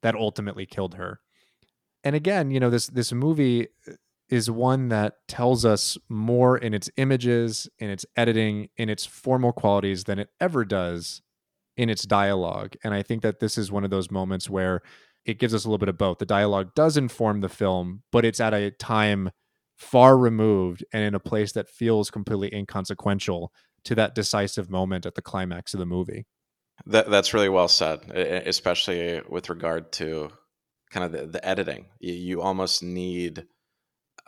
that ultimately killed her. And again, this movie is one that tells us more in its images, in its editing, in its formal qualities than it ever does in its dialogue. And I think that this is one of those moments where it gives us a little bit of both. The dialogue does inform the film, but it's at a time far removed and in a place that feels completely inconsequential to that decisive moment at the climax of the movie. That's really well said, especially with regard to kind of the editing. You almost need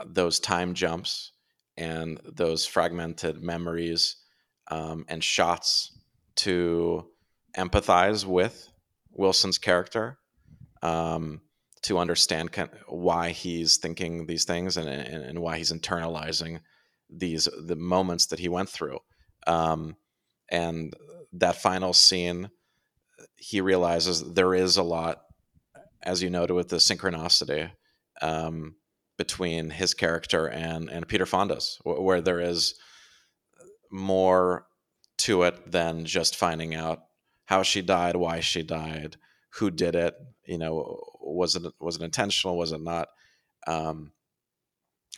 those time jumps and those fragmented memories and shots to empathize with Wilson's character, to understand why he's thinking these things and why he's internalizing the moments that he went through. And that final scene, he realizes there is a lot, as you noted, with the synchronicity, between his character and Peter Fonda's, where there is more to it than just finding out how she died, why she died, who did it, was it intentional, was it not?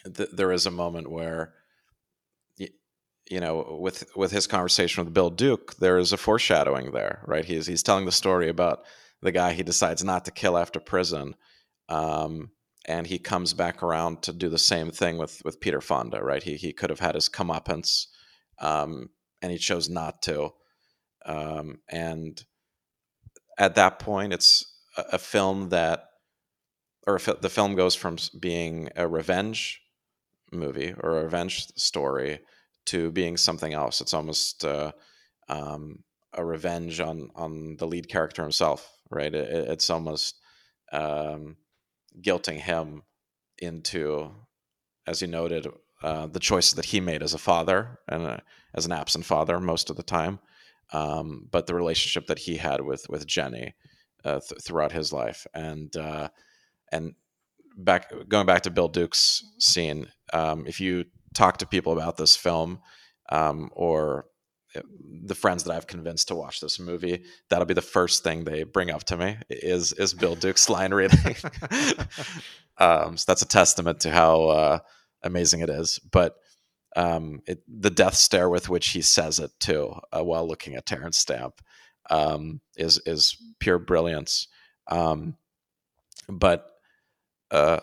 There is a moment where, with his conversation with Bill Duke, there is a foreshadowing there, right? He's telling the story about the guy he decides not to kill after prison, and he comes back around to do the same thing with Peter Fonda, right? He could have had his comeuppance, and he chose not to. And at that point, it's the film goes from being a revenge movie or a revenge story to being something else. It's almost a revenge on the lead character himself, right? It's almost guilting him into, as you noted, the choices that he made as a father and as an absent father most of the time, but the relationship that he had with Jenny throughout his life, and going back to Bill Duke's scene, if you talk to people about this film, or the friends that I've convinced to watch this movie, that'll be the first thing they bring up to me is Bill Duke's line reading. So that's a testament to how amazing it is. But the death stare with which he says it too, while looking at Terrence Stamp, is pure brilliance. Again, right?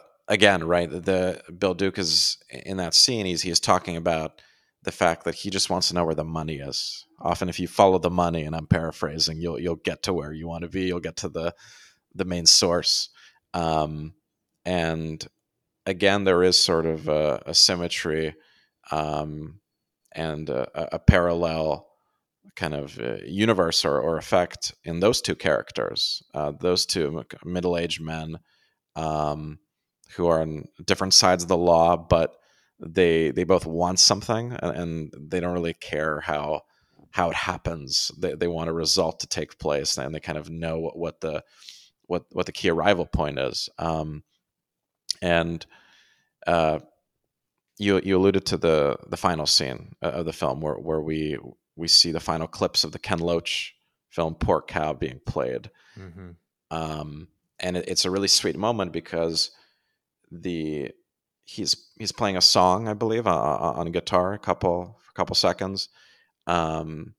The Bill Duke is in that scene. He's talking about the fact that he just wants to know where the money is. Often, if you follow the money, and I'm paraphrasing, you'll get to where you want to be. You'll get to the main source. And again, there is sort of a symmetry and a parallel kind of universe or effect in those two characters, those two middle-aged men who are on different sides of the law, but they both want something, and they don't really care how it happens. They want a result to take place, and they kind of know what the key arrival point is. You alluded to the final scene of the film where we see the final clips of the Ken Loach film Poor Cow being played. Mm-hmm. And it's a really sweet moment because he's playing a song, I believe, on guitar a couple seconds. And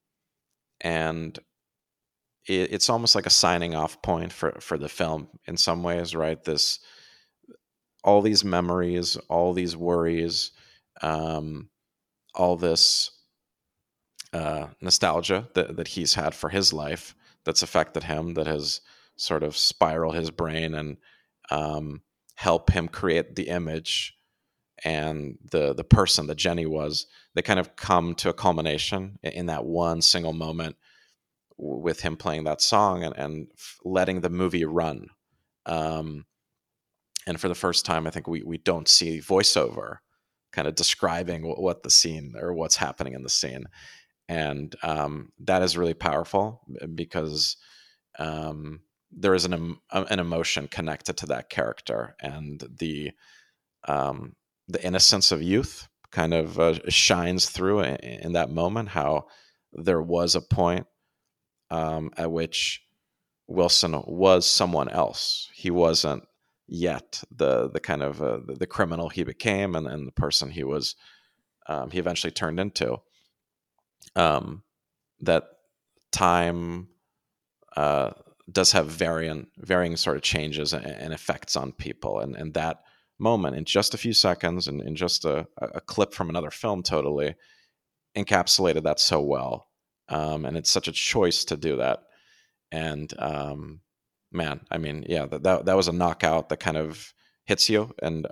it's almost like a signing off point for the film in some ways, right? All these memories, all these worries, all this nostalgia that he's had for his life that's affected him, that has sort of spiraled his brain and help him create the image and the person that Jenny was. They kind of come to a culmination in that one single moment with him playing that song and letting the movie run. And for the first time, I think we don't see voiceover kind of describing what the scene or what's happening in the scene. And that is really powerful because there is an emotion connected to that character, and the innocence of youth kind of shines through in that moment, how there was a point at which Wilson was someone else. He wasn't yet the kind of the criminal he became and the person he was he eventually turned into. That time does have varying sort of changes and effects on people, and that moment in just a few seconds and in just a clip from another film totally encapsulated that so well, and it's such a choice to do that. And man, I mean, yeah, that was a knockout that kind of hits you, and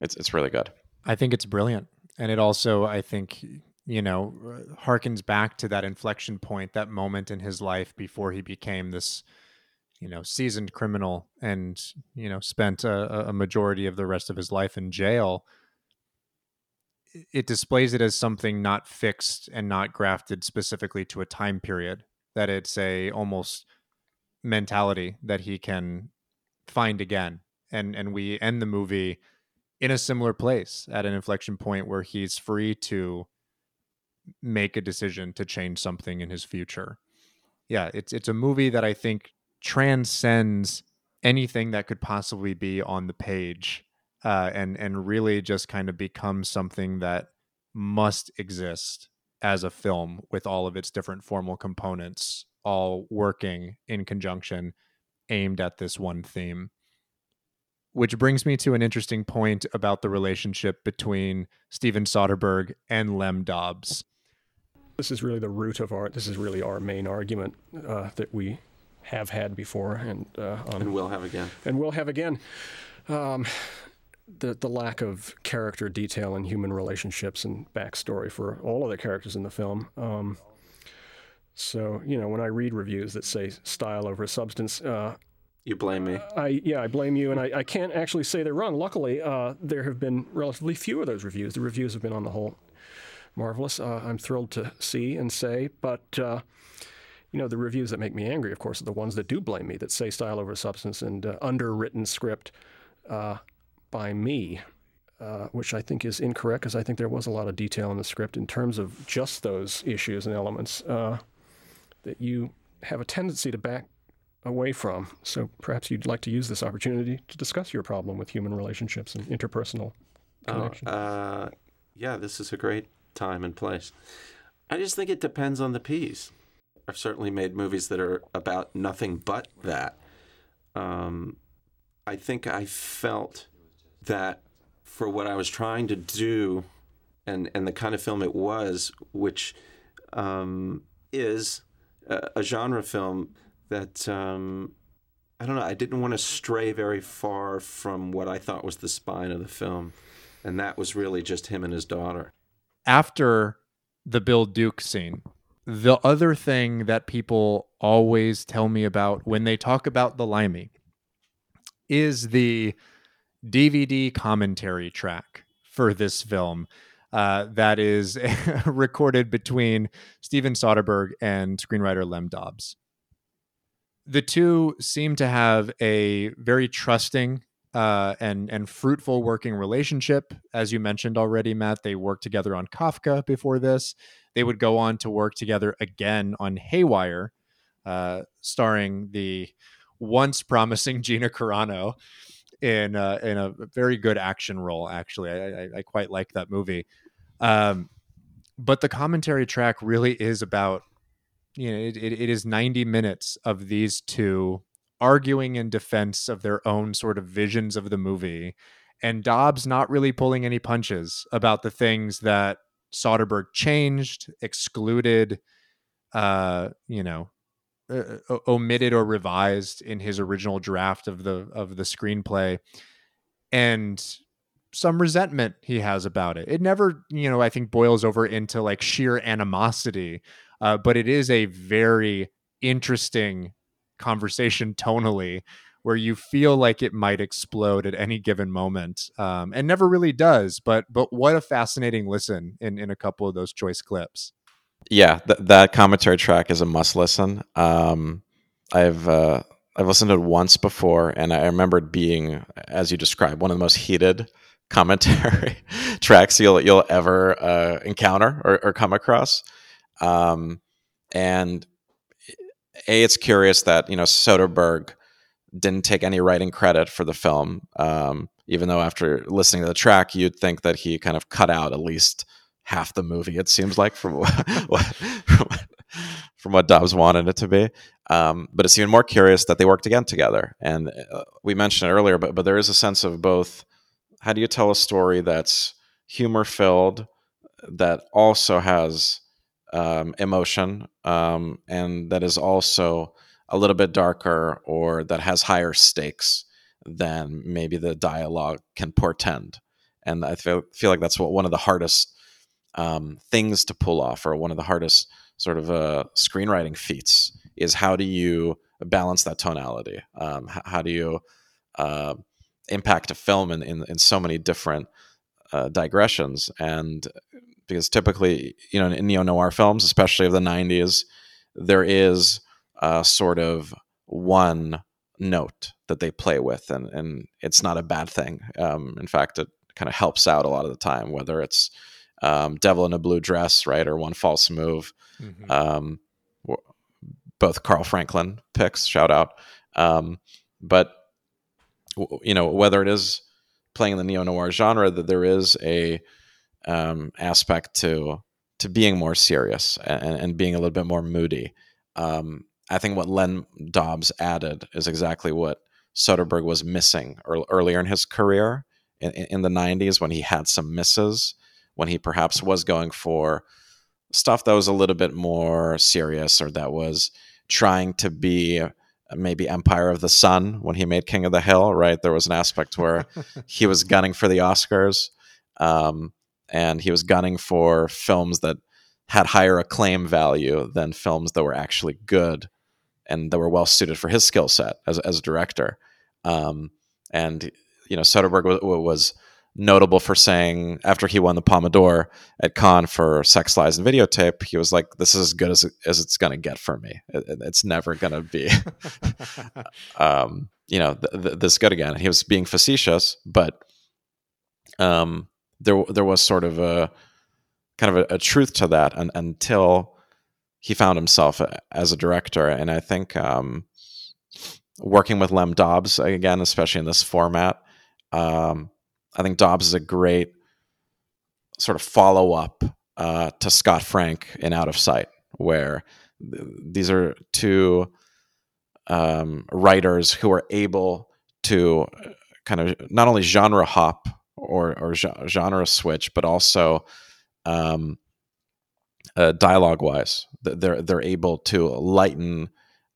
it's really good. I think it's brilliant, and it also, I think, you know, harkens back to that inflection point, that moment in his life before he became this, you know, seasoned criminal, and you know, spent a majority of the rest of his life in jail. It displays it as something not fixed and not grafted specifically to a time period. That it's almost mentality that he can find again, and we end the movie in a similar place at an inflection point where he's free to make a decision to change something in his future. Yeah, it's a movie that I think transcends anything that could possibly be on the page, and really just kind of becomes something that must exist as a film with all of its different formal components, all working in conjunction, aimed at this one theme. Which brings me to an interesting point about the relationship between Steven Soderbergh and Lem Dobbs. This is really the root of art. This is really our main argument that we have had before and will have again. And will have again. The lack of character detail and human relationships and backstory for all of the characters in the film. So, you know, when I read reviews that say style over substance... you blame me. I blame you, and I can't actually say they're wrong. Luckily, there have been relatively few of those reviews. The reviews have been, on the whole, marvelous. I'm thrilled to see and say, but, you know, the reviews that make me angry, of course, are the ones that do blame me, that say style over substance and underwritten script by me, which I think is incorrect, because I think there was a lot of detail in the script in terms of just those issues and elements that you have a tendency to back away from. So perhaps you'd like to use this opportunity to discuss your problem with human relationships and interpersonal connection. Yeah, this is a great time and place. I just think it depends on the piece. I've certainly made movies that are about nothing but that. I think I felt that for what I was trying to do and the kind of film it was, which is a genre film, that I don't know, I didn't want to stray very far from what I thought was the spine of the film. And that was really just him and his daughter. After the Bill Duke scene, the other thing that people always tell me about when they talk about the Limey is the DVD commentary track for this film that is recorded between Steven Soderbergh and screenwriter Lem Dobbs. The two seem to have a very trusting and fruitful working relationship. As you mentioned already, Matt, they worked together on Kafka before this. They would go on to work together again on Haywire, starring the once promising Gina Carano in a very good action role, actually. I quite like that movie. But the commentary track really is about, you know, it is 90 minutes of these two arguing in defense of their own sort of visions of the movie, and Dobbs not really pulling any punches about the things that Soderbergh changed, excluded, omitted or revised in his original draft of the screenplay, and some resentment he has about it. It never, I think, boils over into like sheer animosity, but it is a very interesting conversation tonally where you feel like it might explode at any given moment, and never really does, but what a fascinating listen in a couple of those choice clips. Yeah, that commentary track is a must listen. I've listened to it once before, and I remember it being, as you described, one of the most heated commentary tracks you'll ever encounter or come across. And A, it's curious that, Soderbergh didn't take any writing credit for the film, even though after listening to the track, you'd think that he kind of cut out at least half the movie, it seems like, from what Dobbs wanted it to be. But it's even more curious that they worked again together. And we mentioned it earlier, but there is a sense of both, how do you tell a story that's humor-filled, that also has emotion, and that is also a little bit darker, or that has higher stakes than maybe the dialogue can portend. And I feel like that's one of the hardest things to pull off, or one of the hardest sort of screenwriting feats, is how do you balance that tonality? How do you impact a film in so many different digressions? And because typically, in neo-noir films, especially of the 90s, there is a sort of one note that they play with, and it's not a bad thing. In fact, it kind of helps out a lot of the time, whether it's Devil in a Blue Dress, right, or One False Move. Mm-hmm. Both Carl Franklin picks, shout out. But, whether it is playing in the neo-noir genre, that there is a aspect to being more serious and being a little bit more moody. I think what Lem Dobbs added is exactly what Soderbergh was missing earlier in his career in the 90s, when he had some misses, when he perhaps was going for stuff that was a little bit more serious, or that was trying to be maybe Empire of the Sun when he made King of the Hill, right? There was an aspect where he was gunning for the Oscars. And he was gunning for films that had higher acclaim value than films that were actually good and that were well suited for his skill set as a director. Soderbergh was notable for saying, after he won the Palme d'Or at Cannes for Sex, Lies and Videotape, he was like, this is as good as it's going to get for me. It's never going to be, this good again. And he was being facetious, but there was sort of a truth to that until he found himself as a director. And I think working with Lem Dobbs, again, especially in this format, I think Dobbs is a great sort of follow-up to Scott Frank in Out of Sight, where these are two writers who are able to kind of not only genre hop or genre switch, but also dialogue wise, they're able to lighten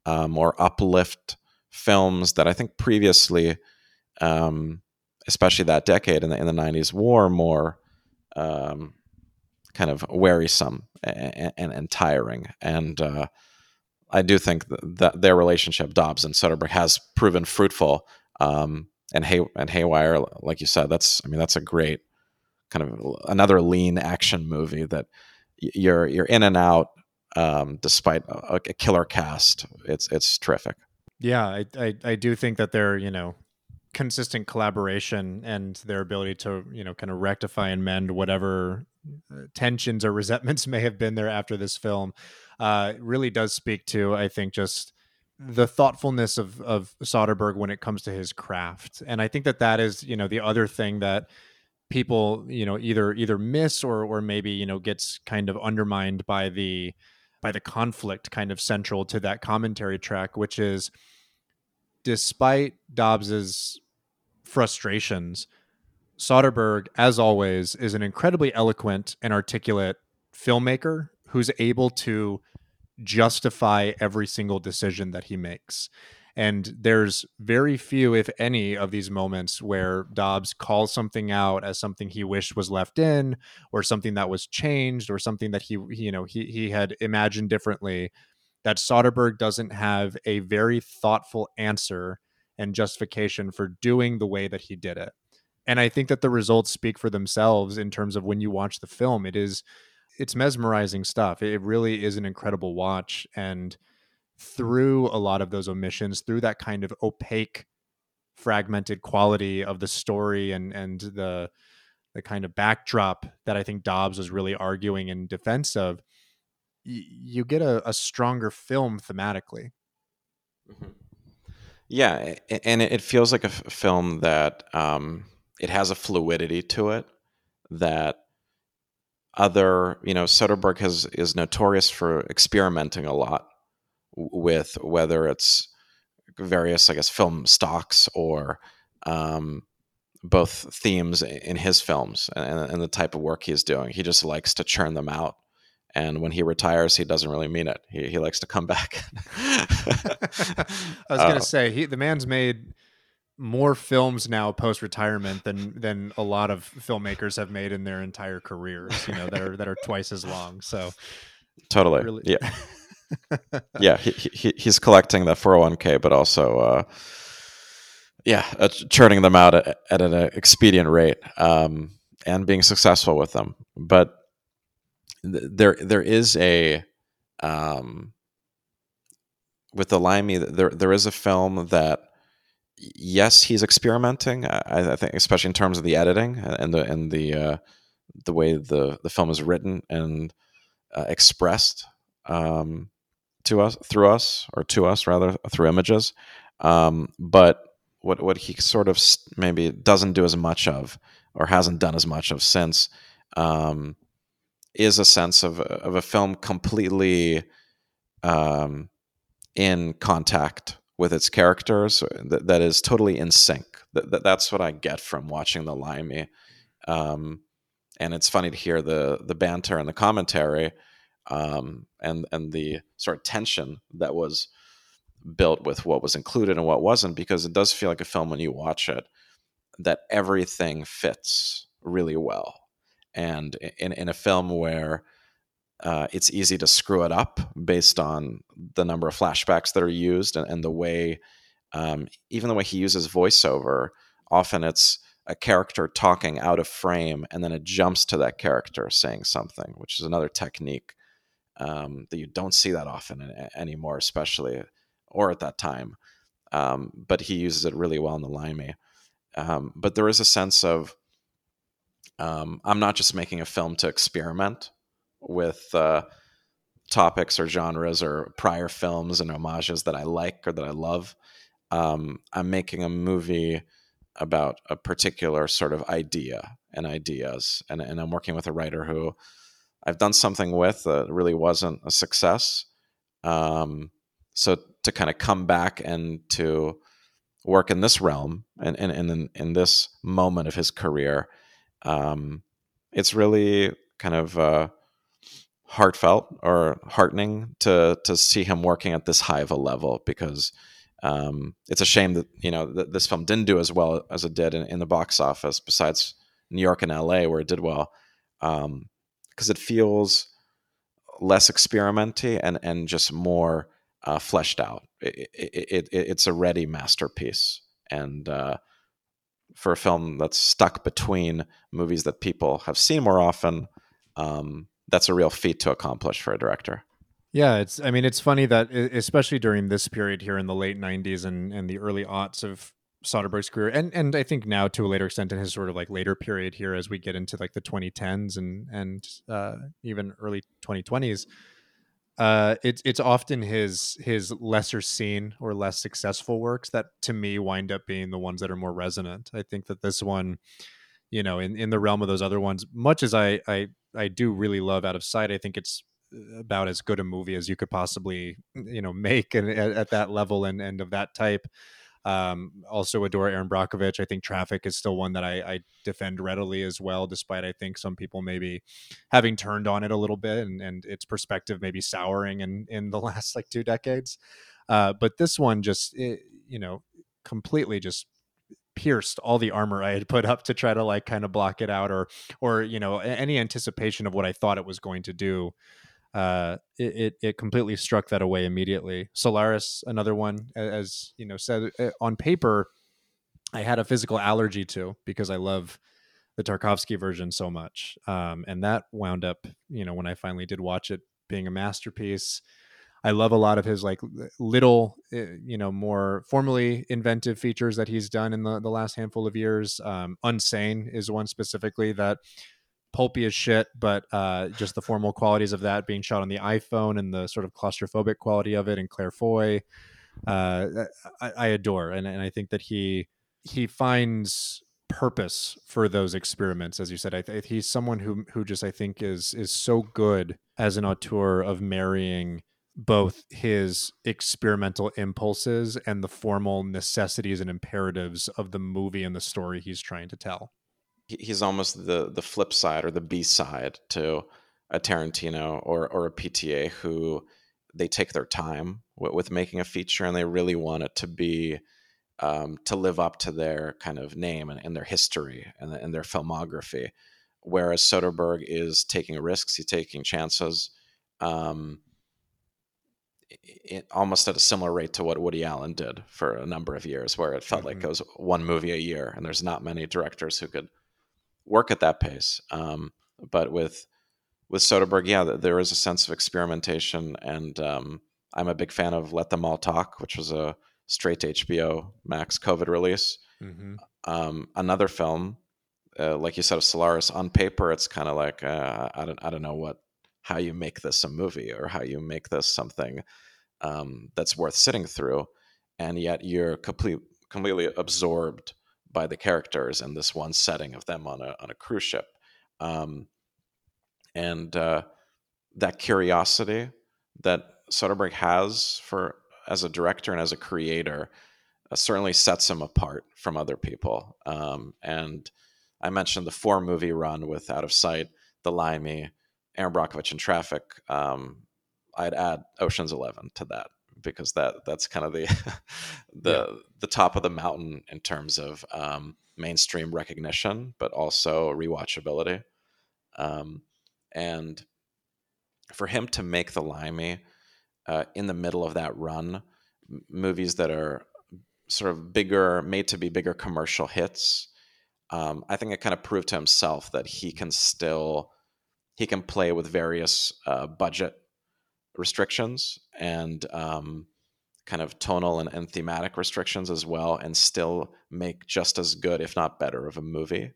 or uplift films that I think previously, especially that decade in the 90s, were more kind of wearisome and tiring. And I do think that their relationship, Dobbs and Soderbergh, has proven fruitful. And Haywire, like you said, that's a great kind of another lean action movie that you're in and out. Despite a killer cast, it's terrific. Yeah, I do think that their consistent collaboration and their ability to kind of rectify and mend whatever tensions or resentments may have been there after this film really does speak to, I think, just the thoughtfulness of Soderbergh when it comes to his craft. And I think that is the other thing that people either miss or maybe gets kind of undermined by the conflict kind of central to that commentary track, which is, despite Dobbs's frustrations, Soderbergh, as always, is an incredibly eloquent and articulate filmmaker who's able to justify every single decision that he makes. And there's very few, if any, of these moments where Dobbs calls something out as something he wished was left in, or something that was changed, or something that he had imagined differently, that Soderbergh doesn't have a very thoughtful answer and justification for doing the way that he did it. And I think that the results speak for themselves in terms of when you watch the film. It's mesmerizing stuff. It really is an incredible watch. And through a lot of those omissions, through that kind of opaque, fragmented quality of the story and the kind of backdrop that I think Dobbs was really arguing in defense of, you get a stronger film thematically. Mm-hmm. Yeah, and it feels like a film that it has a fluidity to it that other, Soderbergh is notorious for experimenting a lot with, whether it's various, I guess, film stocks or both themes in his films and the type of work he's doing. He just likes to churn them out. And when he retires, he doesn't really mean it. He likes to come back. I was going to say, the man's made more films now post-retirement than a lot of filmmakers have made in their entire careers, that are twice as long. So totally. Really, yeah. Yeah, he's collecting the 401k, but also churning them out at an expedient rate, and being successful with them. But there is a with the Limey, there is a film that, yes, he's experimenting. I think, especially in terms of the editing and the way the film is written and expressed. To us through images. But what he sort of maybe doesn't do as much of, or hasn't done as much of since, is a sense of a film completely in contact with its characters, that is totally in sync. That's what I get from watching The Limey. And it's funny to hear the banter and the commentary, and the sort of tension that was built with what was included and what wasn't, because it does feel like a film when you watch it that everything fits really well. And in a film where it's easy to screw it up based on the number of flashbacks that are used and the way, even the way he uses voiceover, often it's a character talking out of frame and then it jumps to that character saying something, which is another technique that you don't see that often anymore, especially, or at that time. But he uses it really well in The Limey. But there is a sense of, I'm not just making a film to experiment with topics or genres or prior films and homages that I like or that I love. I'm making a movie about a particular sort of idea and ideas. And I'm working with a writer who I've done something with that really wasn't a success. So to kind of come back and to work in this realm and in this moment of his career, it's really kind of heartfelt or heartening to see him working at this high of a level, because It's a shame that, you know, this film didn't do as well as it did in the box office, besides New York and LA, where it did well. Because it feels less experimenty and just more fleshed out. It's a ready masterpiece. And for a film that's stuck between movies that people have seen more often, that's a real feat to accomplish for a director. Yeah, it's funny that, especially during this period here in the late 90s and the early aughts of Soderbergh's career, and I think now to a later extent in his sort of like later period here as we get into like the 2010s and even early 2020s, it's often his lesser seen or less successful works that to me wind up being the ones that are more resonant. I think that this one, you know, in the realm of those other ones, much as I do really love Out of Sight, I think it's about as good a movie as you could possibly, you know, make at that level and of that type. Also adore Erin Brockovich. I think Traffic is still one that I defend readily as well, despite I think some people maybe having turned on it a little bit and its perspective maybe souring in the last like 2 decades. But this one just, completely just pierced all the armor I had put up to try to like kind of block it out or, you know, any anticipation of what I thought it was going to do. It completely struck that away immediately. Solaris, another one, as you know, said on paper, I had a physical allergy to because I love the Tarkovsky version so much. And that wound up, you know, when I finally did watch it, being a masterpiece. I love a lot of his like little, you know, more formally inventive features that he's done in the last handful of years. Unsane is one specifically that, pulpy as shit, but just the formal qualities of that being shot on the iPhone and the sort of claustrophobic quality of it, and Claire Foy, I adore, and I think that he finds purpose for those experiments, as you said. He's someone who just I think is so good as an auteur of marrying both his experimental impulses and the formal necessities and imperatives of the movie and the story he's trying to tell. He's almost the flip side or the B side to a Tarantino or a PTA, who they take their time with making a feature, and they really want it to be to live up to their kind of name and their history and their filmography. Whereas Soderbergh is taking risks, he's taking chances, almost at a similar rate to what Woody Allen did for a number of years, where it felt like it was one movie a year, and there's not many directors who could work at that pace. But with Soderbergh, yeah, there is a sense of experimentation. And I'm a big fan of Let Them All Talk, which was a straight to HBO Max COVID release. Mm-hmm. Another film, like you said, of Solaris, on paper, it's kind of like, I don't know how you make this a movie or how you make this something that's worth sitting through. And yet you're completely absorbed by the characters and this one setting of them on a cruise ship. That curiosity that Soderbergh has as a director and as a creator certainly sets him apart from other people. And I mentioned the 4-movie run with Out of Sight, The Limey, Erin Brockovich, and Traffic. I'd add Ocean's 11 to that, because that's kind of the top of the mountain in terms of mainstream recognition, but also rewatchability. And for him to make The Limey in the middle of that run, movies that are sort of bigger, made to be bigger commercial hits, I think it kind of proved to himself that he can play with various budget restrictions and kind of tonal and thematic restrictions as well, and still make just as good, if not better, of a movie.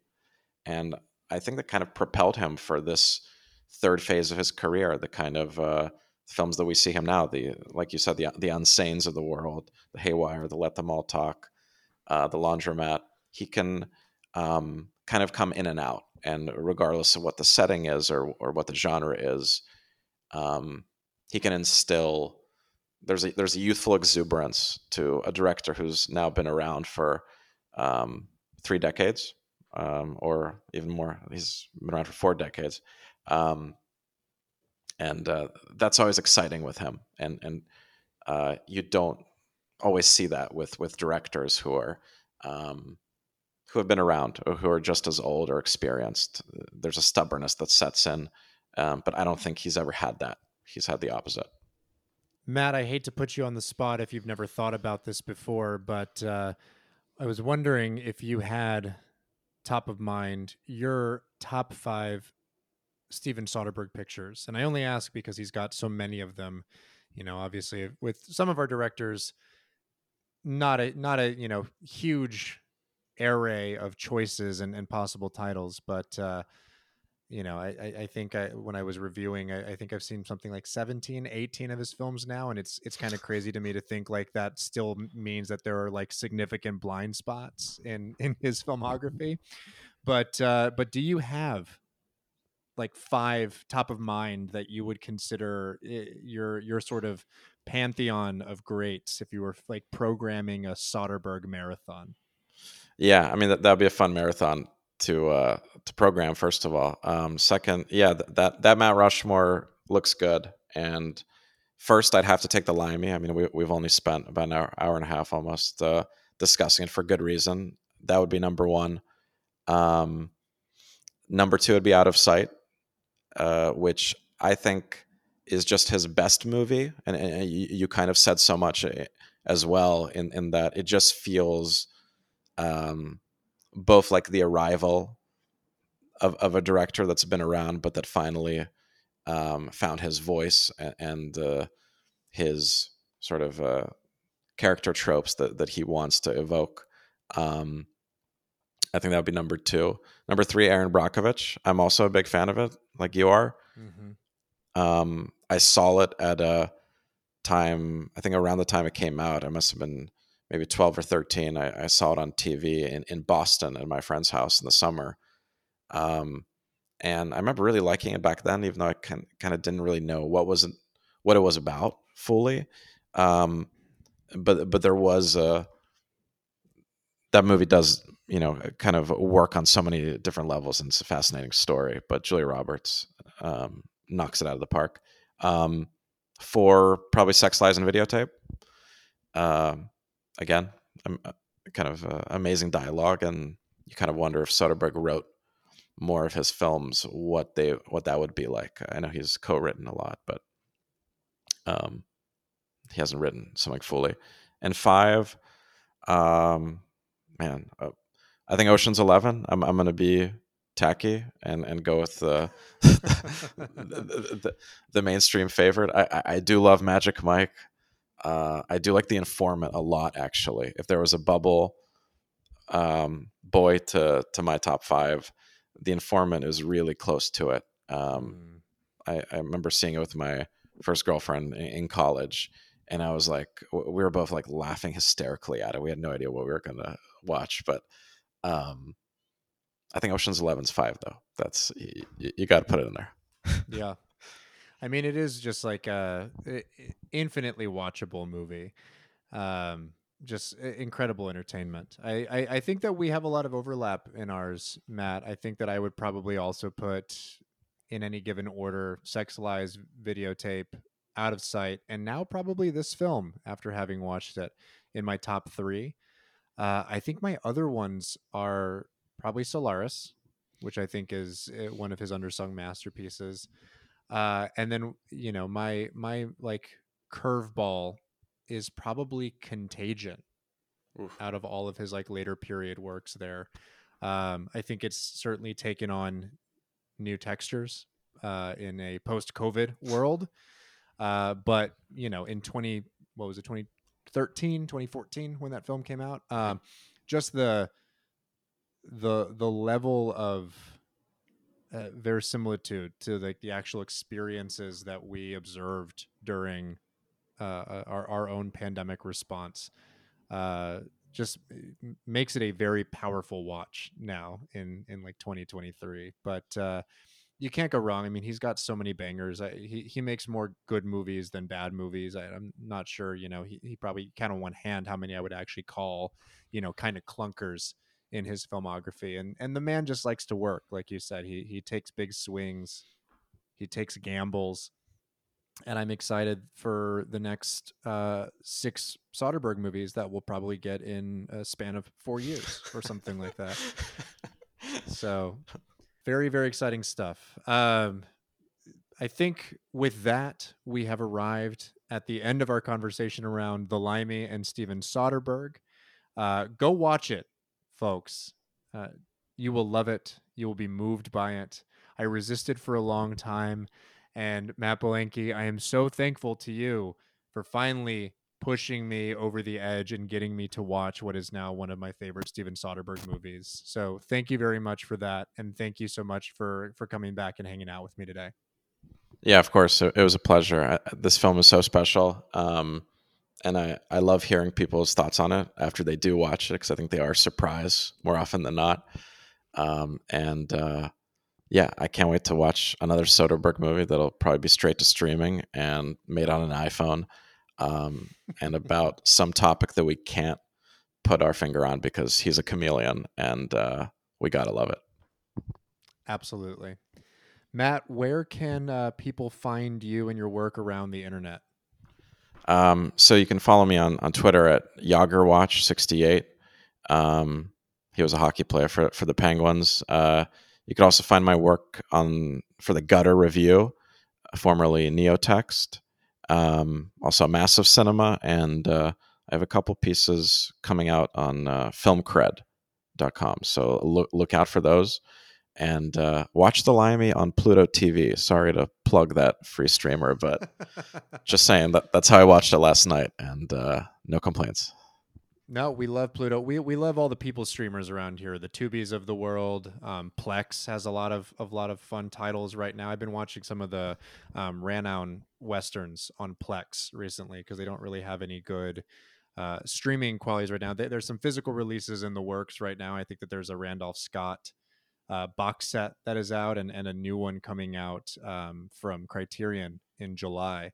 And I think that kind of propelled him for this third phase of his career, the kind of films that we see him now, like you said, the Unsanes of the world, the Haywire, the Let Them All Talk, the Laundromat. He can kind of come in and out, and regardless of what the setting is or what the genre is, he can instill. There's a youthful exuberance to a director who's now been around for 3 decades, or even more. He's been around for 4 decades, that's always exciting with him. And you don't always see that with directors who have been around or who are just as old or experienced. There's a stubbornness that sets in, but I don't think he's ever had that. He's had the opposite. Matt, I hate to put you on the spot if you've never thought about this before, but I was wondering if you had top of mind your top 5 Steven Soderbergh pictures. And I only ask because he's got so many of them. You know, obviously with some of our directors, not a you know, huge array of choices and possible titles, but you know, I think when I was reviewing, I think I've seen something like 17, 18 of his films now. And it's kind of crazy to me to think like that still means that there are like significant blind spots in his filmography. But do you have like 5 top of mind that you would consider your sort of pantheon of greats if you were like programming a Soderbergh marathon? Yeah. I mean, that'd be a fun marathon to program, first of all. Second, yeah, that Mount Rushmore looks good. And first, I'd have to take the Limey. I mean, we've only spent about an hour and a half almost discussing it for good reason. That would be number 1. Number 2 would be Out of Sight, which I think is just his best movie. And you kind of said so much as well in that it just feels... both like the arrival of a director that's been around, but that finally found his voice and his sort of character tropes that he wants to evoke. I think that would be number 2. Number 3, Erin Brockovich. I'm also a big fan of it, like you are. Mm-hmm. I saw it at a time, I think around the time it came out. I must have been maybe 12 or 13, I saw it on TV in Boston at my friend's house in the summer. And I remember really liking it back then, even though I kind of didn't really know what it was about fully. But there was that movie does, you know, kind of work on so many different levels, and it's a fascinating story. But Julia Roberts knocks it out of the park. 4, probably Sex, Lies, and Videotape. Again, kind of amazing dialogue, and you kind of wonder if Soderbergh wrote more of his films, what that would be like. I know he's co-written a lot, but he hasn't written something fully. And 5, I think Ocean's 11. I'm going to be tacky and go with the mainstream favorite. I do love Magic Mike. I do like The Informant a lot, actually. If there was a bubble boy to my top 5, The Informant is really close to it. I remember seeing it with my first girlfriend in college, and I was like, we were both like laughing hysterically at it. We had no idea what we were going to watch, but I think Ocean's 11's 5, though. That's you got to put it in there. Yeah. I mean, it is just like a infinitely watchable movie, just incredible entertainment. I think that we have a lot of overlap in ours, Matt. I think that I would probably also put in any given order, Sex, Lies, Videotape, Out of Sight, and now probably this film after having watched it in my top 3. I think my other ones are probably Solaris, which I think is one of his undersung masterpieces. And then, you know, my like curveball is probably Contagion. Oof. Out of all of his like later period works there. I think it's certainly taken on new textures in a post-COVID world. But, you know, in 2014, when that film came out, just the level of verisimilitude to like the actual experiences that we observed during our own pandemic response just makes it a very powerful watch now in like 2023. But you can't go wrong. I mean, he's got so many bangers. He makes more good movies than bad movies. I'm not sure, you know, he probably count on one hand how many I would actually call, you know, kind of clunkers in his filmography. And the man just likes to work. Like you said, he takes big swings. He takes gambles. And I'm excited for the next 6 Soderbergh movies that we'll probably get in a span of 4 years or something like that. So very, very exciting stuff. I think with that, we have arrived at the end of our conversation around The Limey and Steven Soderbergh. Go watch it, folks. You will love it. You will be moved by it. I resisted for a long time. And Matt Belenky, I am so thankful to you for finally pushing me over the edge and getting me to watch what is now one of my favorite Steven Soderbergh movies. So thank you very much for that. And thank you so much for coming back and hanging out with me today. Yeah, of course. It was a pleasure. This film is so special. And I love hearing people's thoughts on it after they do watch it, because I think they are surprised more often than not. Yeah, I can't wait to watch another Soderbergh movie that'll probably be straight to streaming and made on an iPhone, and about some topic that we can't put our finger on because he's a chameleon, and we got to love it. Absolutely. Matt, where can people find you and your work around the internet? So you can follow me on Twitter at YagerWatch68. He was a hockey player for the Penguins. You can also find my work for the Gutter Review, formerly Neotext, also Massive Cinema, and I have a couple pieces coming out on filmcred.com. So look out for those, and watch The Limey on Pluto TV. Sorry to plug that free streamer, but just saying that's how I watched it last night, and no complaints. No, we love Pluto. We love all the people streamers around here. The Tubies of the world. Plex has a lot of fun titles right now. I've been watching some of the Ranown Westerns on Plex recently because they don't really have any good streaming qualities right now. There's some physical releases in the works right now. I think that there's a Randolph Scott box set that is out, and a new one coming out from Criterion in July.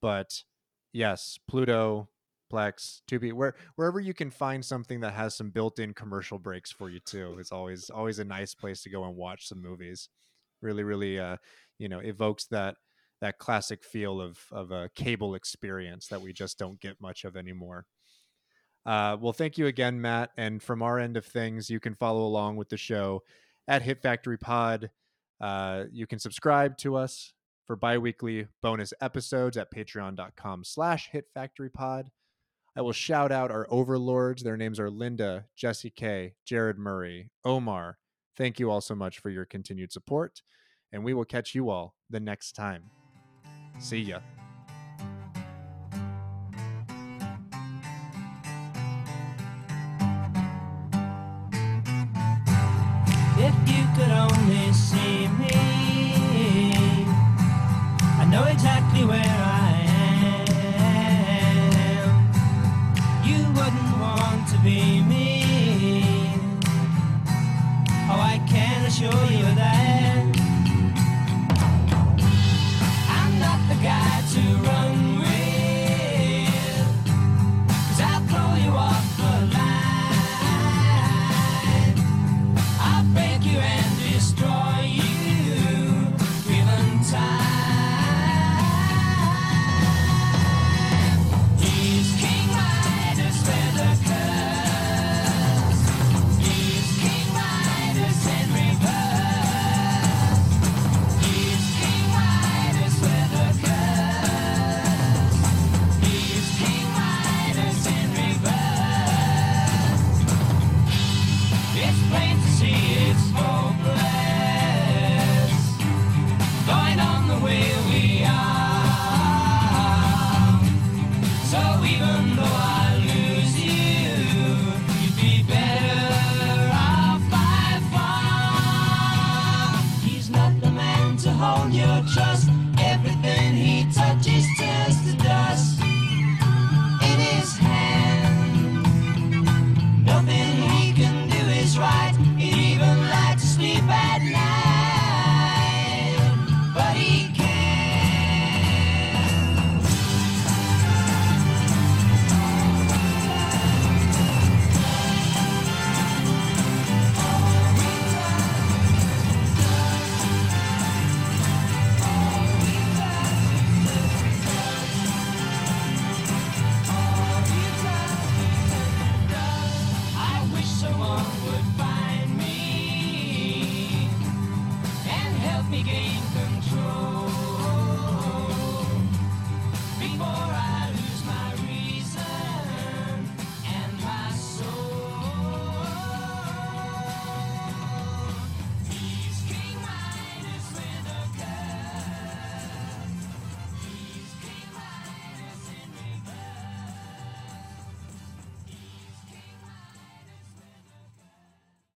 But yes, Pluto, Plex, Tubi, wherever you can find something that has some built-in commercial breaks for you too, it's always a nice place to go and watch some movies. Really, really, evokes that classic feel of a cable experience that we just don't get much of anymore. Well, thank you again, Matt. And from our end of things, you can follow along with the show at Hit Factory Pod. You can subscribe to us for biweekly bonus episodes at patreon.com/Hit Factory Pod. I will shout out our overlords. Their names are Linda, Jesse K, Jared Murray, Omar. Thank you all so much for your continued support, and we will catch you all the next time. See ya.